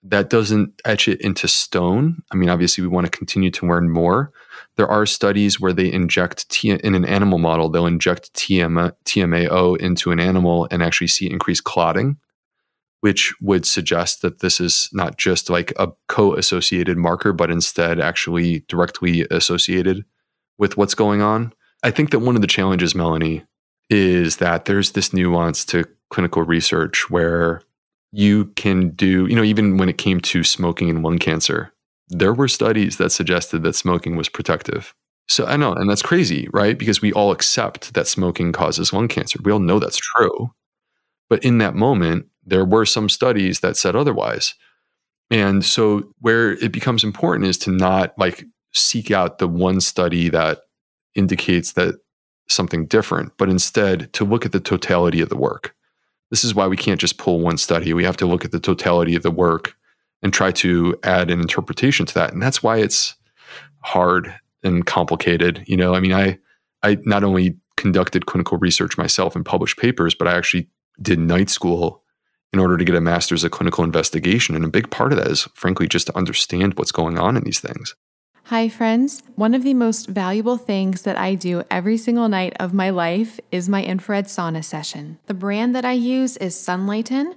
That doesn't etch it into stone. I mean, obviously, we want to continue to learn more. There are studies where they inject, T- in an animal model, they'll inject T M A O into an animal and actually see increased clotting, which would suggest that this is not just like a co-associated marker, but instead actually directly associated with what's going on. I think that one of the challenges, Melanie, is that there's this nuance to clinical research where you can do, you know, even when it came to smoking and lung cancer, there were studies that suggested that smoking was protective. So I know, and that's crazy, right? Because we all accept that smoking causes lung cancer. We all know that's true. But in that moment, there were some studies that said otherwise. And so where it becomes important is to not like seek out the one study that indicates that something different, but instead to look at the totality of the work. This is why we can't just pull one study. We have to look at the totality of the work and try to add an interpretation to that. And that's why it's hard and complicated. You know, I mean, I I not only conducted clinical research myself and published papers, but I actually did night school in order to get a master's of clinical investigation. And a big part of that is, frankly, just to understand what's going on in these things. Hi, friends. One of the most valuable things that I do every single night of my life is my infrared sauna session. The brand that I use is Sunlighten.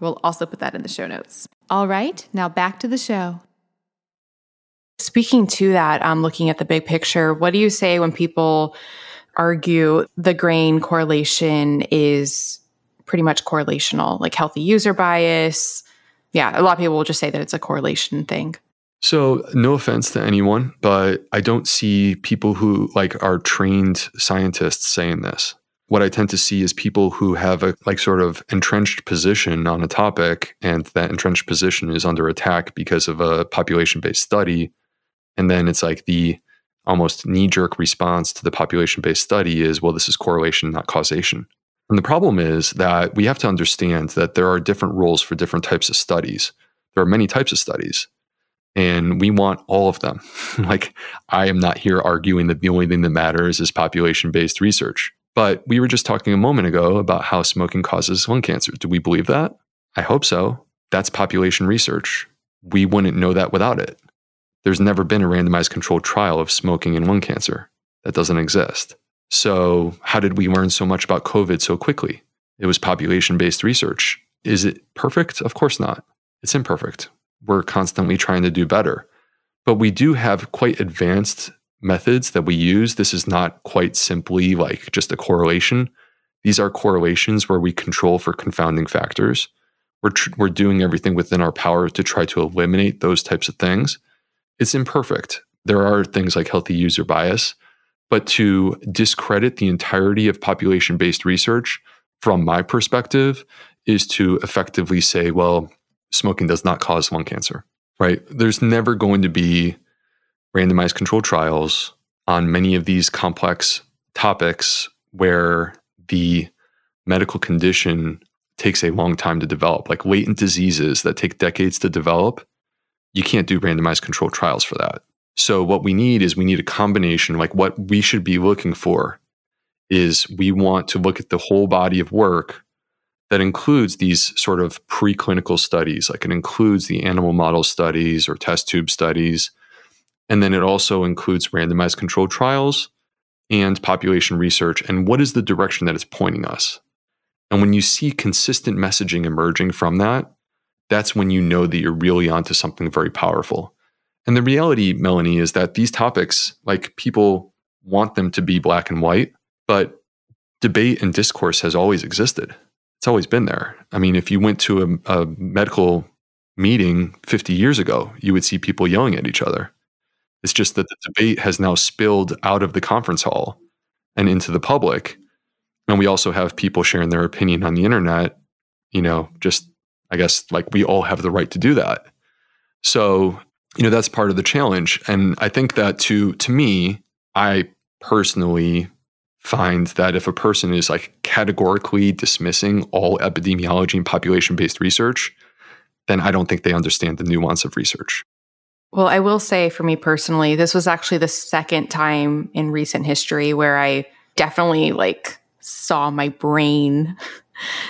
We'll also put that in the show notes. All right, now back to the show. Speaking to that, um, looking at the big picture, what do you say when people argue the grain correlation is pretty much correlational, like healthy user bias? Yeah, a lot of people will just say that it's a correlation thing. So no offense to anyone, but I don't see people who like are trained scientists saying this. What I tend to see is people who have a like sort of entrenched position on a topic, and that entrenched position is under attack because of a population-based study. And then it's like the almost knee-jerk response to the population-based study is, well, this is correlation, not causation. And the problem is that we have to understand that there are different rules for different types of studies. There are many types of studies, and we want all of them. Like, I am not here arguing that the only thing that matters is population-based research. But we were just talking a moment ago about how smoking causes lung cancer. Do we believe that? I hope so. That's population research. We wouldn't know that without it. There's never been a randomized controlled trial of smoking and lung cancer. That doesn't exist. So how did we learn so much about COVID so quickly? It was population-based research. Is it perfect? Of course not. It's imperfect. We're constantly trying to do better. But we do have quite advanced methods that we use. This is not quite simply like just a correlation. These are correlations where we control for confounding factors. We're tr- we're doing everything within our power to try to eliminate those types of things. It's imperfect. There are things like healthy user bias, But to discredit the entirety of population-based research, from my perspective, is to effectively say, well, smoking does not cause lung cancer, right? There's never going to be randomized controlled trials on many of these complex topics where the medical condition takes a long time to develop, like latent diseases that take decades to develop. You can't do randomized controlled trials for that. So what we need is we need a combination. Like what we should be looking for is we want to look at the whole body of work that includes these sort of preclinical studies. Like it includes the animal model studies or test tube studies. And then it also includes randomized controlled trials and population research. And what is the direction that it's pointing us? And when you see consistent messaging emerging from that, that's when you know that you're really onto something very powerful. And the reality, Melanie, is that these topics, like people want them to be black and white, but debate and discourse has always existed. It's always been there. I mean, if you went to a, a medical meeting fifty years ago, you would see people yelling at each other. It's just that the debate has now spilled out of the conference hall and into the public. And we also have people sharing their opinion on the internet, you know, just, I guess, like we all have the right to do that. So, you know, that's part of the challenge. And I think that to to me, I personally find that if a person is like categorically dismissing all epidemiology and population-based research, then I don't think they understand the nuance of research. Well, I will say for me personally, this was actually the second time in recent history where I definitely like saw my brain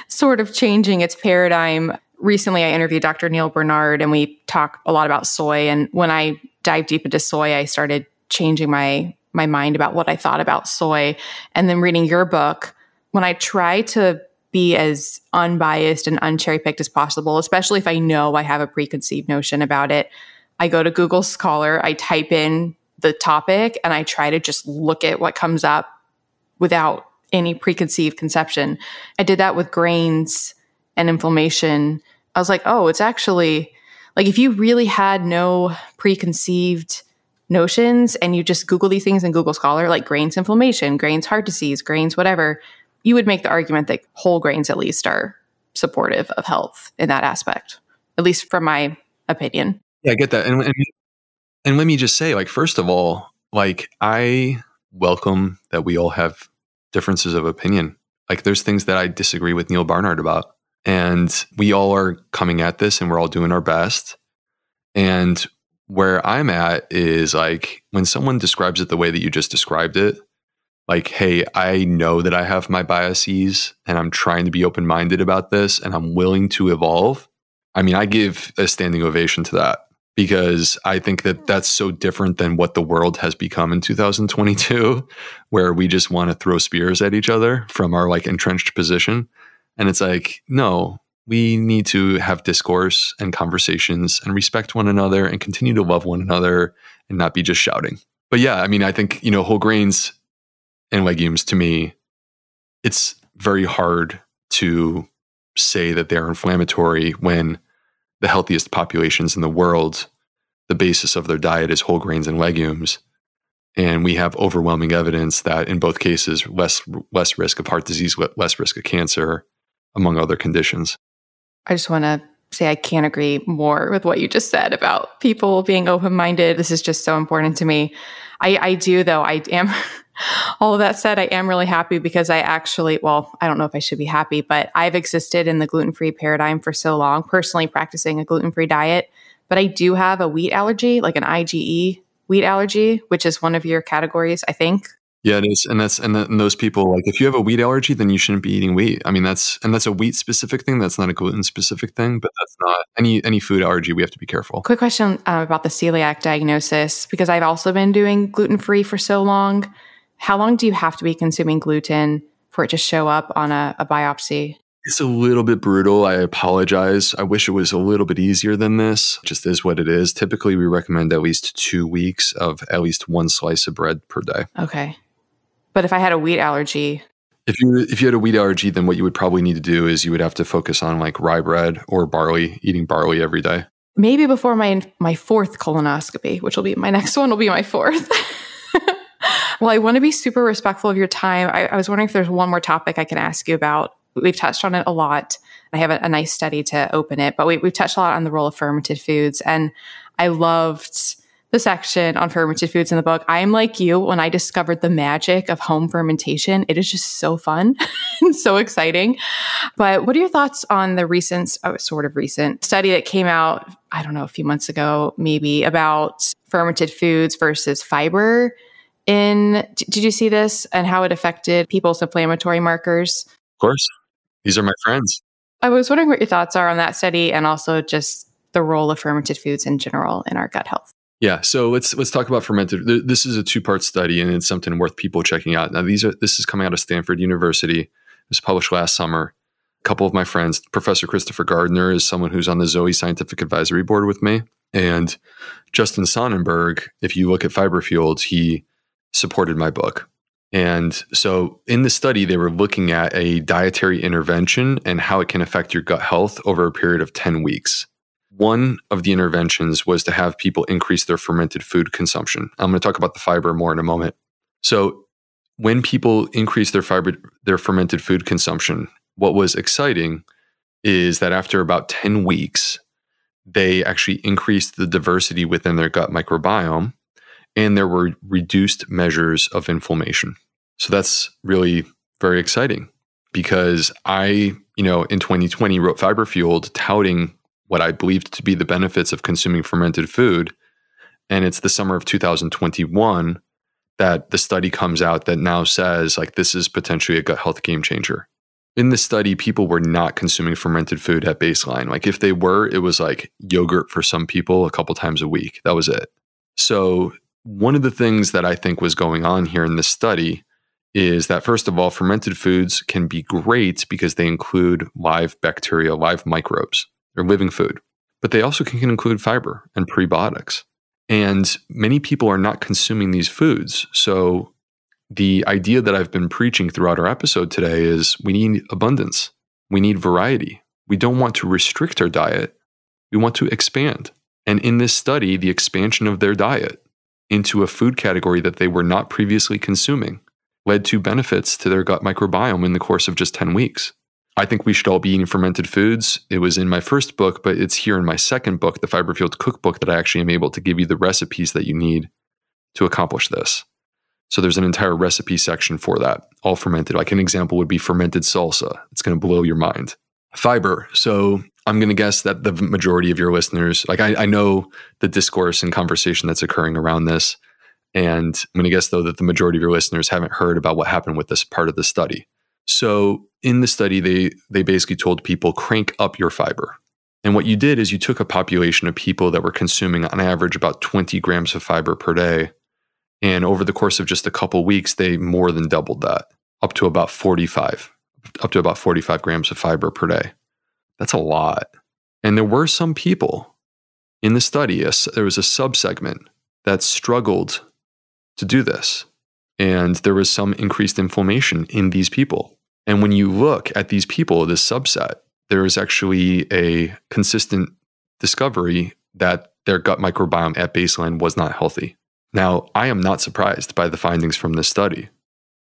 sort of changing its paradigm. Recently, I interviewed Doctor Neil Bernard, and we talked a lot about soy. And when I dived deep into soy, I started changing my my mind about what I thought about soy. And then reading your book, when I try to be as unbiased and uncherry-picked as possible, especially if I know I have a preconceived notion about it, I go to Google Scholar, I type in the topic, and I try to just look at what comes up without any preconceived conception. I did that with grains and inflammation. I was like, oh, it's actually like if you really had no preconceived notions and you just Google these things in Google Scholar, like grains inflammation, grains heart disease, grains whatever, you would make the argument that whole grains at least are supportive of health in that aspect, at least from my opinion. Yeah, I get that. And, and, and let me just say, like, first of all, like I welcome that we all have differences of opinion. Like there's things that I disagree with Neil Barnard about, and we all are coming at this and we're all doing our best. And where I'm at is like when someone describes it the way that you just described it, like, hey, I know that I have my biases and I'm trying to be open-minded about this and I'm willing to evolve. I mean, I give a standing ovation to that because I think that that's so different than what the world has become in two thousand twenty-two, where we just want to throw spears at each other from our like entrenched position. And it's like, no, we need to have discourse and conversations and respect one another and continue to love one another and not be just shouting. But yeah, I mean, I think, you know, whole grains and legumes, to me, it's very hard to say that they're inflammatory when the healthiest populations in the world, the basis of their diet is whole grains and legumes. And we have overwhelming evidence that in both cases, less less risk of heart disease, less risk of cancer, among other conditions. I just want to say I can't agree more with what you just said about people being open-minded. This is just so important to me. I, I do, though. I am, all of that said, I am really happy because I actually, well, I don't know if I should be happy, but I've existed in the gluten-free paradigm for so long, personally practicing a gluten-free diet. But I do have a wheat allergy, like an I G E wheat allergy, which is one of your categories, I think. Yeah, it is. And that's, and, that, and those people, like, if you have a wheat allergy, then you shouldn't be eating wheat. I mean, that's, and that's a wheat specific thing. That's not a gluten specific thing, but that's not any, any food allergy. We have to be careful. Quick question uh, about the celiac diagnosis, because I've also been doing gluten-free for so long. How long do you have to be consuming gluten for it to show up on a, a biopsy? It's a little bit brutal. I apologize. I wish it was a little bit easier than this. It just is what it is. Typically, we recommend at least two weeks of at least one slice of bread per day. Okay. But if I had a wheat allergy, if you if you had a wheat allergy, then what you would probably need to do is you would have to focus on like rye bread or barley, eating barley every day. Maybe before my my fourth colonoscopy, which will be my next one, will be my fourth. Well, I want to be super respectful of your time. I, I was wondering if there's one more topic I can ask you about. We've touched on it a lot. I have a, a nice study to open it, but we, we've touched a lot on the role of fermented foods. And I loved the section on fermented foods in the book. I am like you. When I discovered the magic of home fermentation, it is just so fun and so exciting. But what are your thoughts on the recent, oh, sort of recent study that came out, I don't know, a few months ago, maybe, about fermented foods versus fiber? In did you see this and how it affected people's inflammatory markers? Of course. These are my friends. I was wondering what your thoughts are on that study and also just the role of fermented foods in general in our gut health. Yeah. So let's let's talk about fermented. This is a two-part study and it's something worth people checking out. Now, these are this is coming out of Stanford University. It was published last summer. A couple of my friends, Professor Christopher Gardner is someone who's on the Zoe Scientific Advisory Board with me. And Justin Sonnenberg, if you look at Fiber Fueled, he supported my book. And so in the study, they were looking at a dietary intervention and how it can affect your gut health over a period of ten weeks. One of the interventions was to have people increase their fermented food consumption. I'm going to talk about the fiber more in a moment. So when people increase their fiber, their fermented food consumption, what was exciting is that after about ten weeks, they actually increased the diversity within their gut microbiome, and there were reduced measures of inflammation. So that's really very exciting because I, you know, in twenty twenty wrote Fiber Fueled touting what I believed to be the benefits of consuming fermented food. And it's the summer of two thousand twenty-one that the study comes out that now says, like, this is potentially a gut health game changer. In the study, people were not consuming fermented food at baseline. Like, if they were, it was like yogurt for some people a couple times a week. That was it. So one of the things that I think was going on here in this study is that, first of all, fermented foods can be great because they include live bacteria, live microbes, or living food, but they also can include fiber and prebiotics. And many people are not consuming these foods. So the idea that I've been preaching throughout our episode today is we need abundance. We need variety. We don't want to restrict our diet. We want to expand. And in this study, the expansion of their diet into a food category that they were not previously consuming led to benefits to their gut microbiome in the course of just ten weeks. I think we should all be eating fermented foods. It was in my first book, but it's here in my second book, the Fiber Fueled Cookbook, that I actually am able to give you the recipes that you need to accomplish this. So there's an entire recipe section for that, all fermented. Like, an example would be fermented salsa. It's going to blow your mind. Fiber. So I'm going to guess that the majority of your listeners, like I, I know the discourse and conversation that's occurring around this. And I'm going to guess, though, that the majority of your listeners haven't heard about what happened with this part of the study. So in the study, they they basically told people, crank up your fiber. And what you did is you took a population of people that were consuming on average about twenty grams of fiber per day. And over the course of just a couple weeks, they more than doubled that up to about forty-five, up to about forty-five grams of fiber per day. That's a lot. And there were some people in the study, a, there was a subsegment that struggled to do this. And there was some increased inflammation in these people. And when you look at these people, this subset, there is actually a consistent discovery that their gut microbiome at baseline was not healthy. Now, I am not surprised by the findings from this study.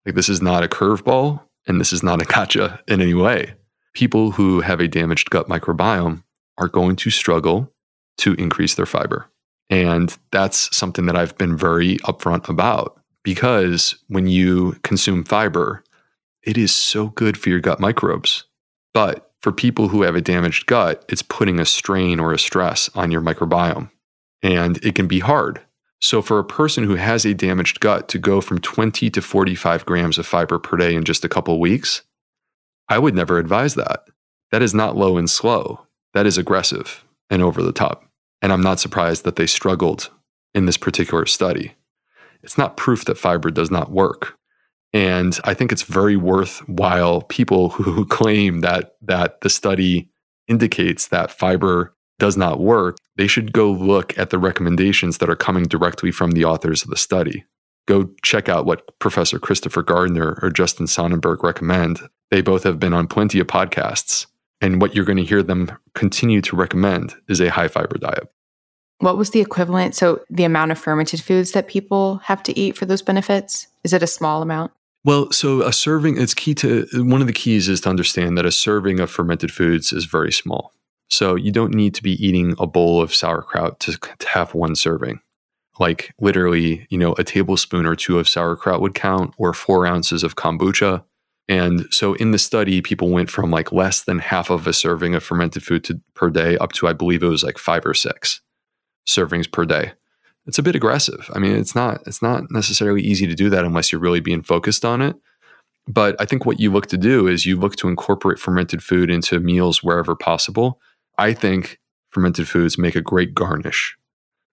Like, this is not a curveball, and this is not a gotcha in any way. People who have a damaged gut microbiome are going to struggle to increase their fiber. And that's something that I've been very upfront about, because when you consume fiber, it is so good for your gut microbes. But for people who have a damaged gut, it's putting a strain or a stress on your microbiome, and it can be hard. So for a person who has a damaged gut to go from twenty to forty-five grams of fiber per day in just a couple of weeks, I would never advise that. That is not low and slow. That is aggressive and over the top. And I'm not surprised that they struggled in this particular study. It's not proof that fiber does not work. And I think it's very worthwhile people who claim that that the study indicates that fiber does not work, they should go look at the recommendations that are coming directly from the authors of the study. Go check out what Professor Christopher Gardner or Justin Sonnenberg recommend. They both have been on plenty of podcasts, and what you're going to hear them continue to recommend is a high fiber diet. What was the equivalent? So the amount of fermented foods that people have to eat for those benefits, is it a small amount? Well, so a serving, it's key to, one of the keys is to understand that a serving of fermented foods is very small. So you don't need to be eating a bowl of sauerkraut to, to have one serving. Like literally, you know, a tablespoon or two of sauerkraut would count, or four ounces of kombucha. And so in the study, people went from like less than half of a serving of fermented food to, per day up to, I believe it was like five or six servings per day. It's a bit aggressive. I mean, it's not it's not necessarily easy to do that unless you're really being focused on it. But I think what you look to do is you look to incorporate fermented food into meals wherever possible. I think fermented foods make a great garnish.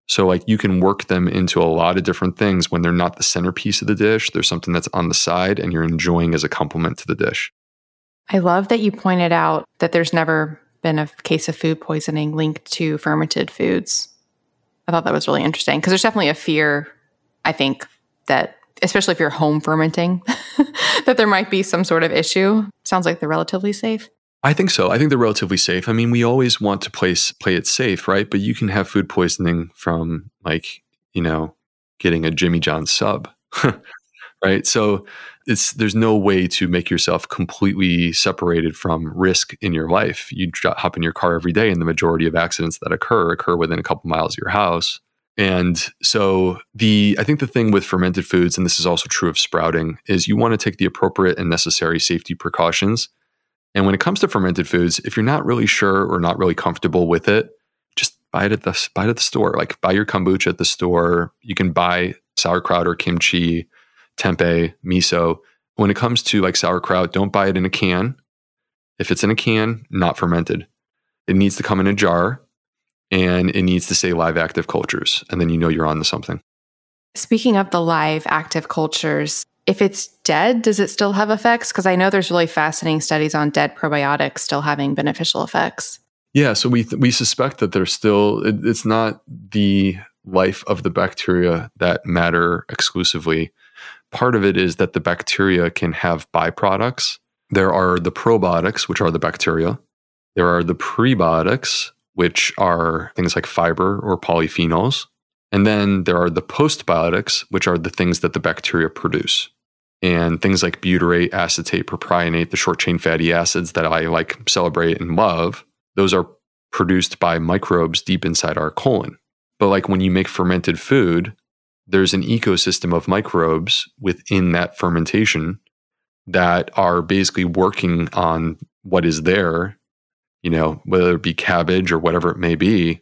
So like you can work them into a lot of different things when they're not the centerpiece of the dish. There's something that's on the side and you're enjoying as a complement to the dish. I love that you pointed out that there's never been a case of food poisoning linked to fermented foods. I thought that was really interesting because there's definitely a fear, I think, that especially if you're home fermenting, that there might be some sort of issue. Sounds like they're relatively safe. I think so. I think they're relatively safe. I mean, we always want to place, play it safe, right? But you can have food poisoning from like, you know, getting a Jimmy John's sub, right? So it's there's no way to make yourself completely separated from risk in your life. You hop in your car every day and the majority of accidents that occur occur within a couple miles of your house. And so the I think the thing with fermented foods, and this is also true of sprouting, is you want to take the appropriate and necessary safety precautions. And when it comes to fermented foods, if you're not really sure or not really comfortable with it, just buy it at the buy it at the store. Like buy your kombucha at the store. You can buy sauerkraut or kimchi, tempeh, miso. When it comes to like sauerkraut, don't buy it in a can. If it's in a can, not fermented. It needs to come in a jar and it needs to say live active cultures. And then you know you're on to something. Speaking of the live active cultures, if it's dead, does it still have effects? Because I know there's really fascinating studies on dead probiotics still having beneficial effects. Yeah, so we th- we suspect that there's still, it, it's not the life of the bacteria that matter exclusively. Part of it is that the bacteria can have byproducts. There are the probiotics, which are the bacteria. There are the prebiotics, which are things like fiber or polyphenols. And then there are the postbiotics, which are the things that the bacteria produce. And things like butyrate, acetate, propionate, the short-chain fatty acids that I like celebrate and love, those are produced by microbes deep inside our colon. But like when you make fermented food, there's an ecosystem of microbes within that fermentation that are basically working on what is there, you know, whether it be cabbage or whatever it may be,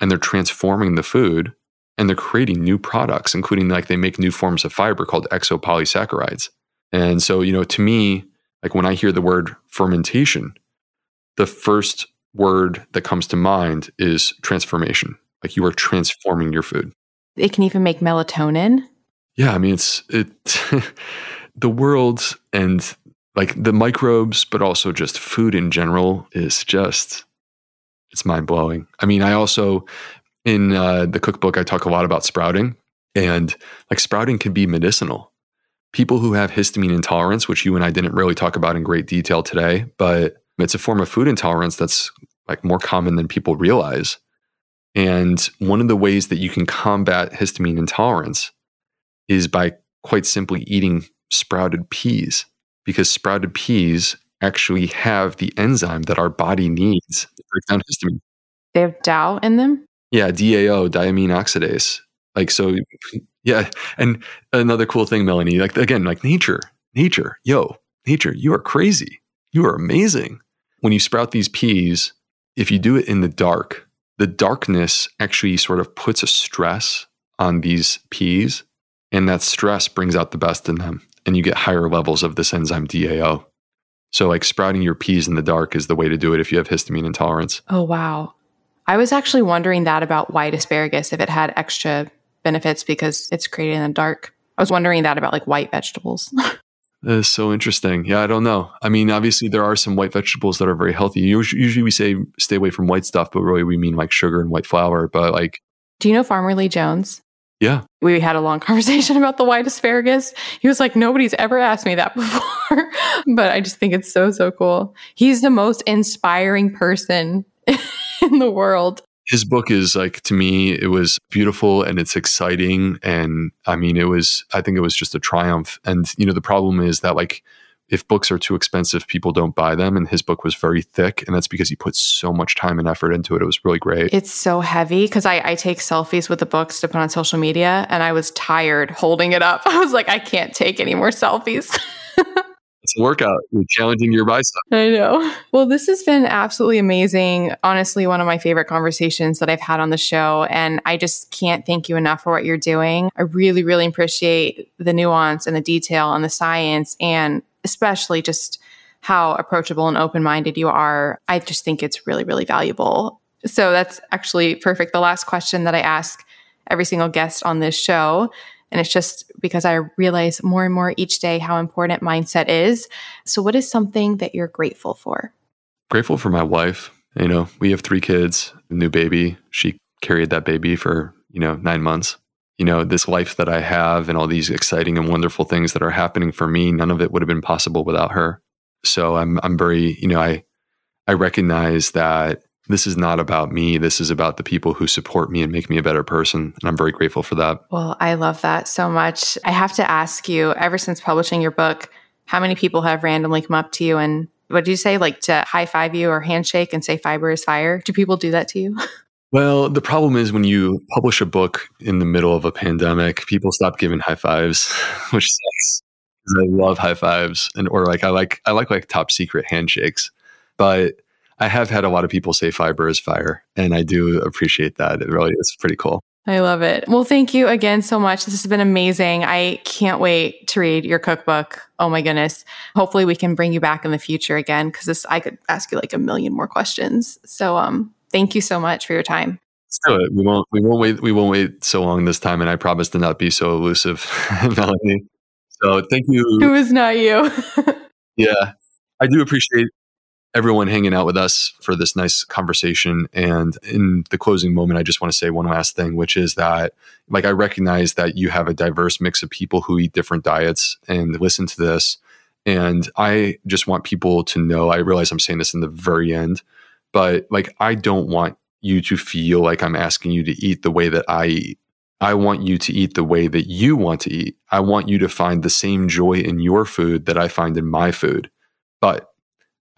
and they're transforming the food. And they're creating new products, including like they make new forms of fiber called exopolysaccharides. And so, you know, to me, like when I hear the word fermentation, the first word that comes to mind is transformation. Like you are transforming your food. It can even make melatonin. Yeah. I mean, it's it, the world and like the microbes, but also just food in general is just, it's mind blowing. I mean, I also... In uh, the cookbook, I talk a lot about sprouting, and like sprouting can be medicinal. People who have histamine intolerance, which you and I didn't really talk about in great detail today, but it's a form of food intolerance that's like more common than people realize. And one of the ways that you can combat histamine intolerance is by quite simply eating sprouted peas, because sprouted peas actually have the enzyme that our body needs to break down histamine. They have D A O in them? Yeah, D A O, diamine oxidase. Like, so, yeah. And another cool thing, Melanie, like, again, like nature, nature, yo, nature, you are crazy. You are amazing. When you sprout these peas, if you do it in the dark, the darkness actually sort of puts a stress on these peas. And that stress brings out the best in them. And you get higher levels of this enzyme D A O. So, like, sprouting your peas in the dark is the way to do it if you have histamine intolerance. Oh, wow. I was actually wondering that about white asparagus, if it had extra benefits because it's created in the dark. I was wondering that about like white vegetables. That is so interesting. Yeah, I don't know. I mean, obviously there are some white vegetables that are very healthy. Usually we say stay away from white stuff, but really we mean like sugar and white flour. But like... Do you know Farmer Lee Jones? Yeah. We had a long conversation about the white asparagus. He was like, nobody's ever asked me that before. But I just think it's so, so cool. He's the most inspiring person in the world. His book is like, to me, it was beautiful and it's exciting. And I mean, it was, I think it was just a triumph. And, you know, the problem is that like, if books are too expensive, people don't buy them. And his book was very thick. And that's because he put so much time and effort into it. It was really great. It's so heavy because I, I take selfies with the books to put on social media. And I was tired holding it up. I was like, I can't take any more selfies. It's a workout. You're challenging your bicep. I know. Well, this has been absolutely amazing. Honestly, one of my favorite conversations that I've had on the show. And I just can't thank you enough for what you're doing. I really, really appreciate the nuance and the detail and the science, and especially just how approachable and open-minded you are. I just think it's really, really valuable. So that's actually perfect. The last question that I ask every single guest on this show, and it's just because I realize more and more each day how important mindset is. So what is something that you're grateful for? Grateful for my wife. You know, we have three kids, a new baby. She carried that baby for, you know, nine months. You know, this life that I have and all these exciting and wonderful things that are happening for me, none of it would have been possible without her. So I'm I'm very, you know, I I recognize that this is not about me. This is about the people who support me and make me a better person. And I'm very grateful for that. Well, I love that so much. I have to ask you, ever since publishing your book, how many people have randomly come up to you and, what do you say, like to high five you or handshake and say fiber is fire? Do people do that to you? Well, the problem is when you publish a book in the middle of a pandemic, people stop giving high fives, which sucks. I love high fives, and or like I like I like like top secret handshakes. But I have had a lot of people say fiber is fire, and I do appreciate that. It really is pretty cool. I love it. Well, thank you again so much. This has been amazing. I can't wait to read your cookbook. Oh my goodness. Hopefully we can bring you back in the future again, because this I could ask you like a million more questions. So um thank you so much for your time. Let's do it. We won't we won't wait we won't wait so long this time, and I promise to not be so elusive, Melanie. So thank you. It was not you. Yeah. I do appreciate everyone hanging out with us for this nice conversation. And in the closing moment, I just want to say one last thing, which is that, like, I recognize that you have a diverse mix of people who eat different diets and listen to this. And I just want people to know, I realize I'm saying this in the very end, but like, I don't want you to feel like I'm asking you to eat the way that I eat. I want you to eat the way that you want to eat. I want you to find the same joy in your food that I find in my food. But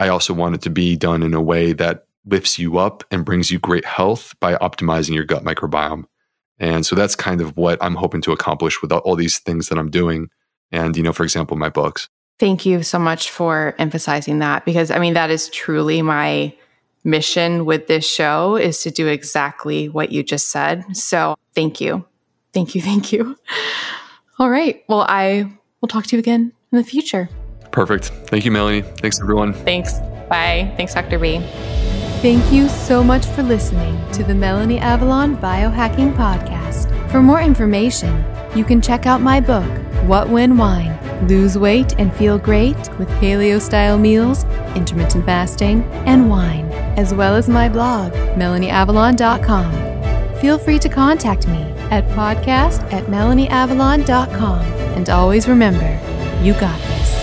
I also want it to be done in a way that lifts you up and brings you great health by optimizing your gut microbiome. And so that's kind of what I'm hoping to accomplish with all these things that I'm doing. And, you know, for example, my books. Thank you so much for emphasizing that, because I mean, that is truly my mission with this show, is to do exactly what you just said. So thank you. Thank you. Thank you. All right. Well, I will talk to you again in the future. Perfect. Thank you, Melanie. Thanks, everyone. Thanks. Bye. Thanks, Doctor B. Thank you so much for listening to the Melanie Avalon Biohacking Podcast. For more information, you can check out my book, What, When, Wine, Lose Weight and Feel Great with Paleo-Style Meals, Intermittent Fasting, and Wine, as well as my blog, melanie avalon dot com. Feel free to contact me at podcast at melanie avalon dot com. And always remember, you got this.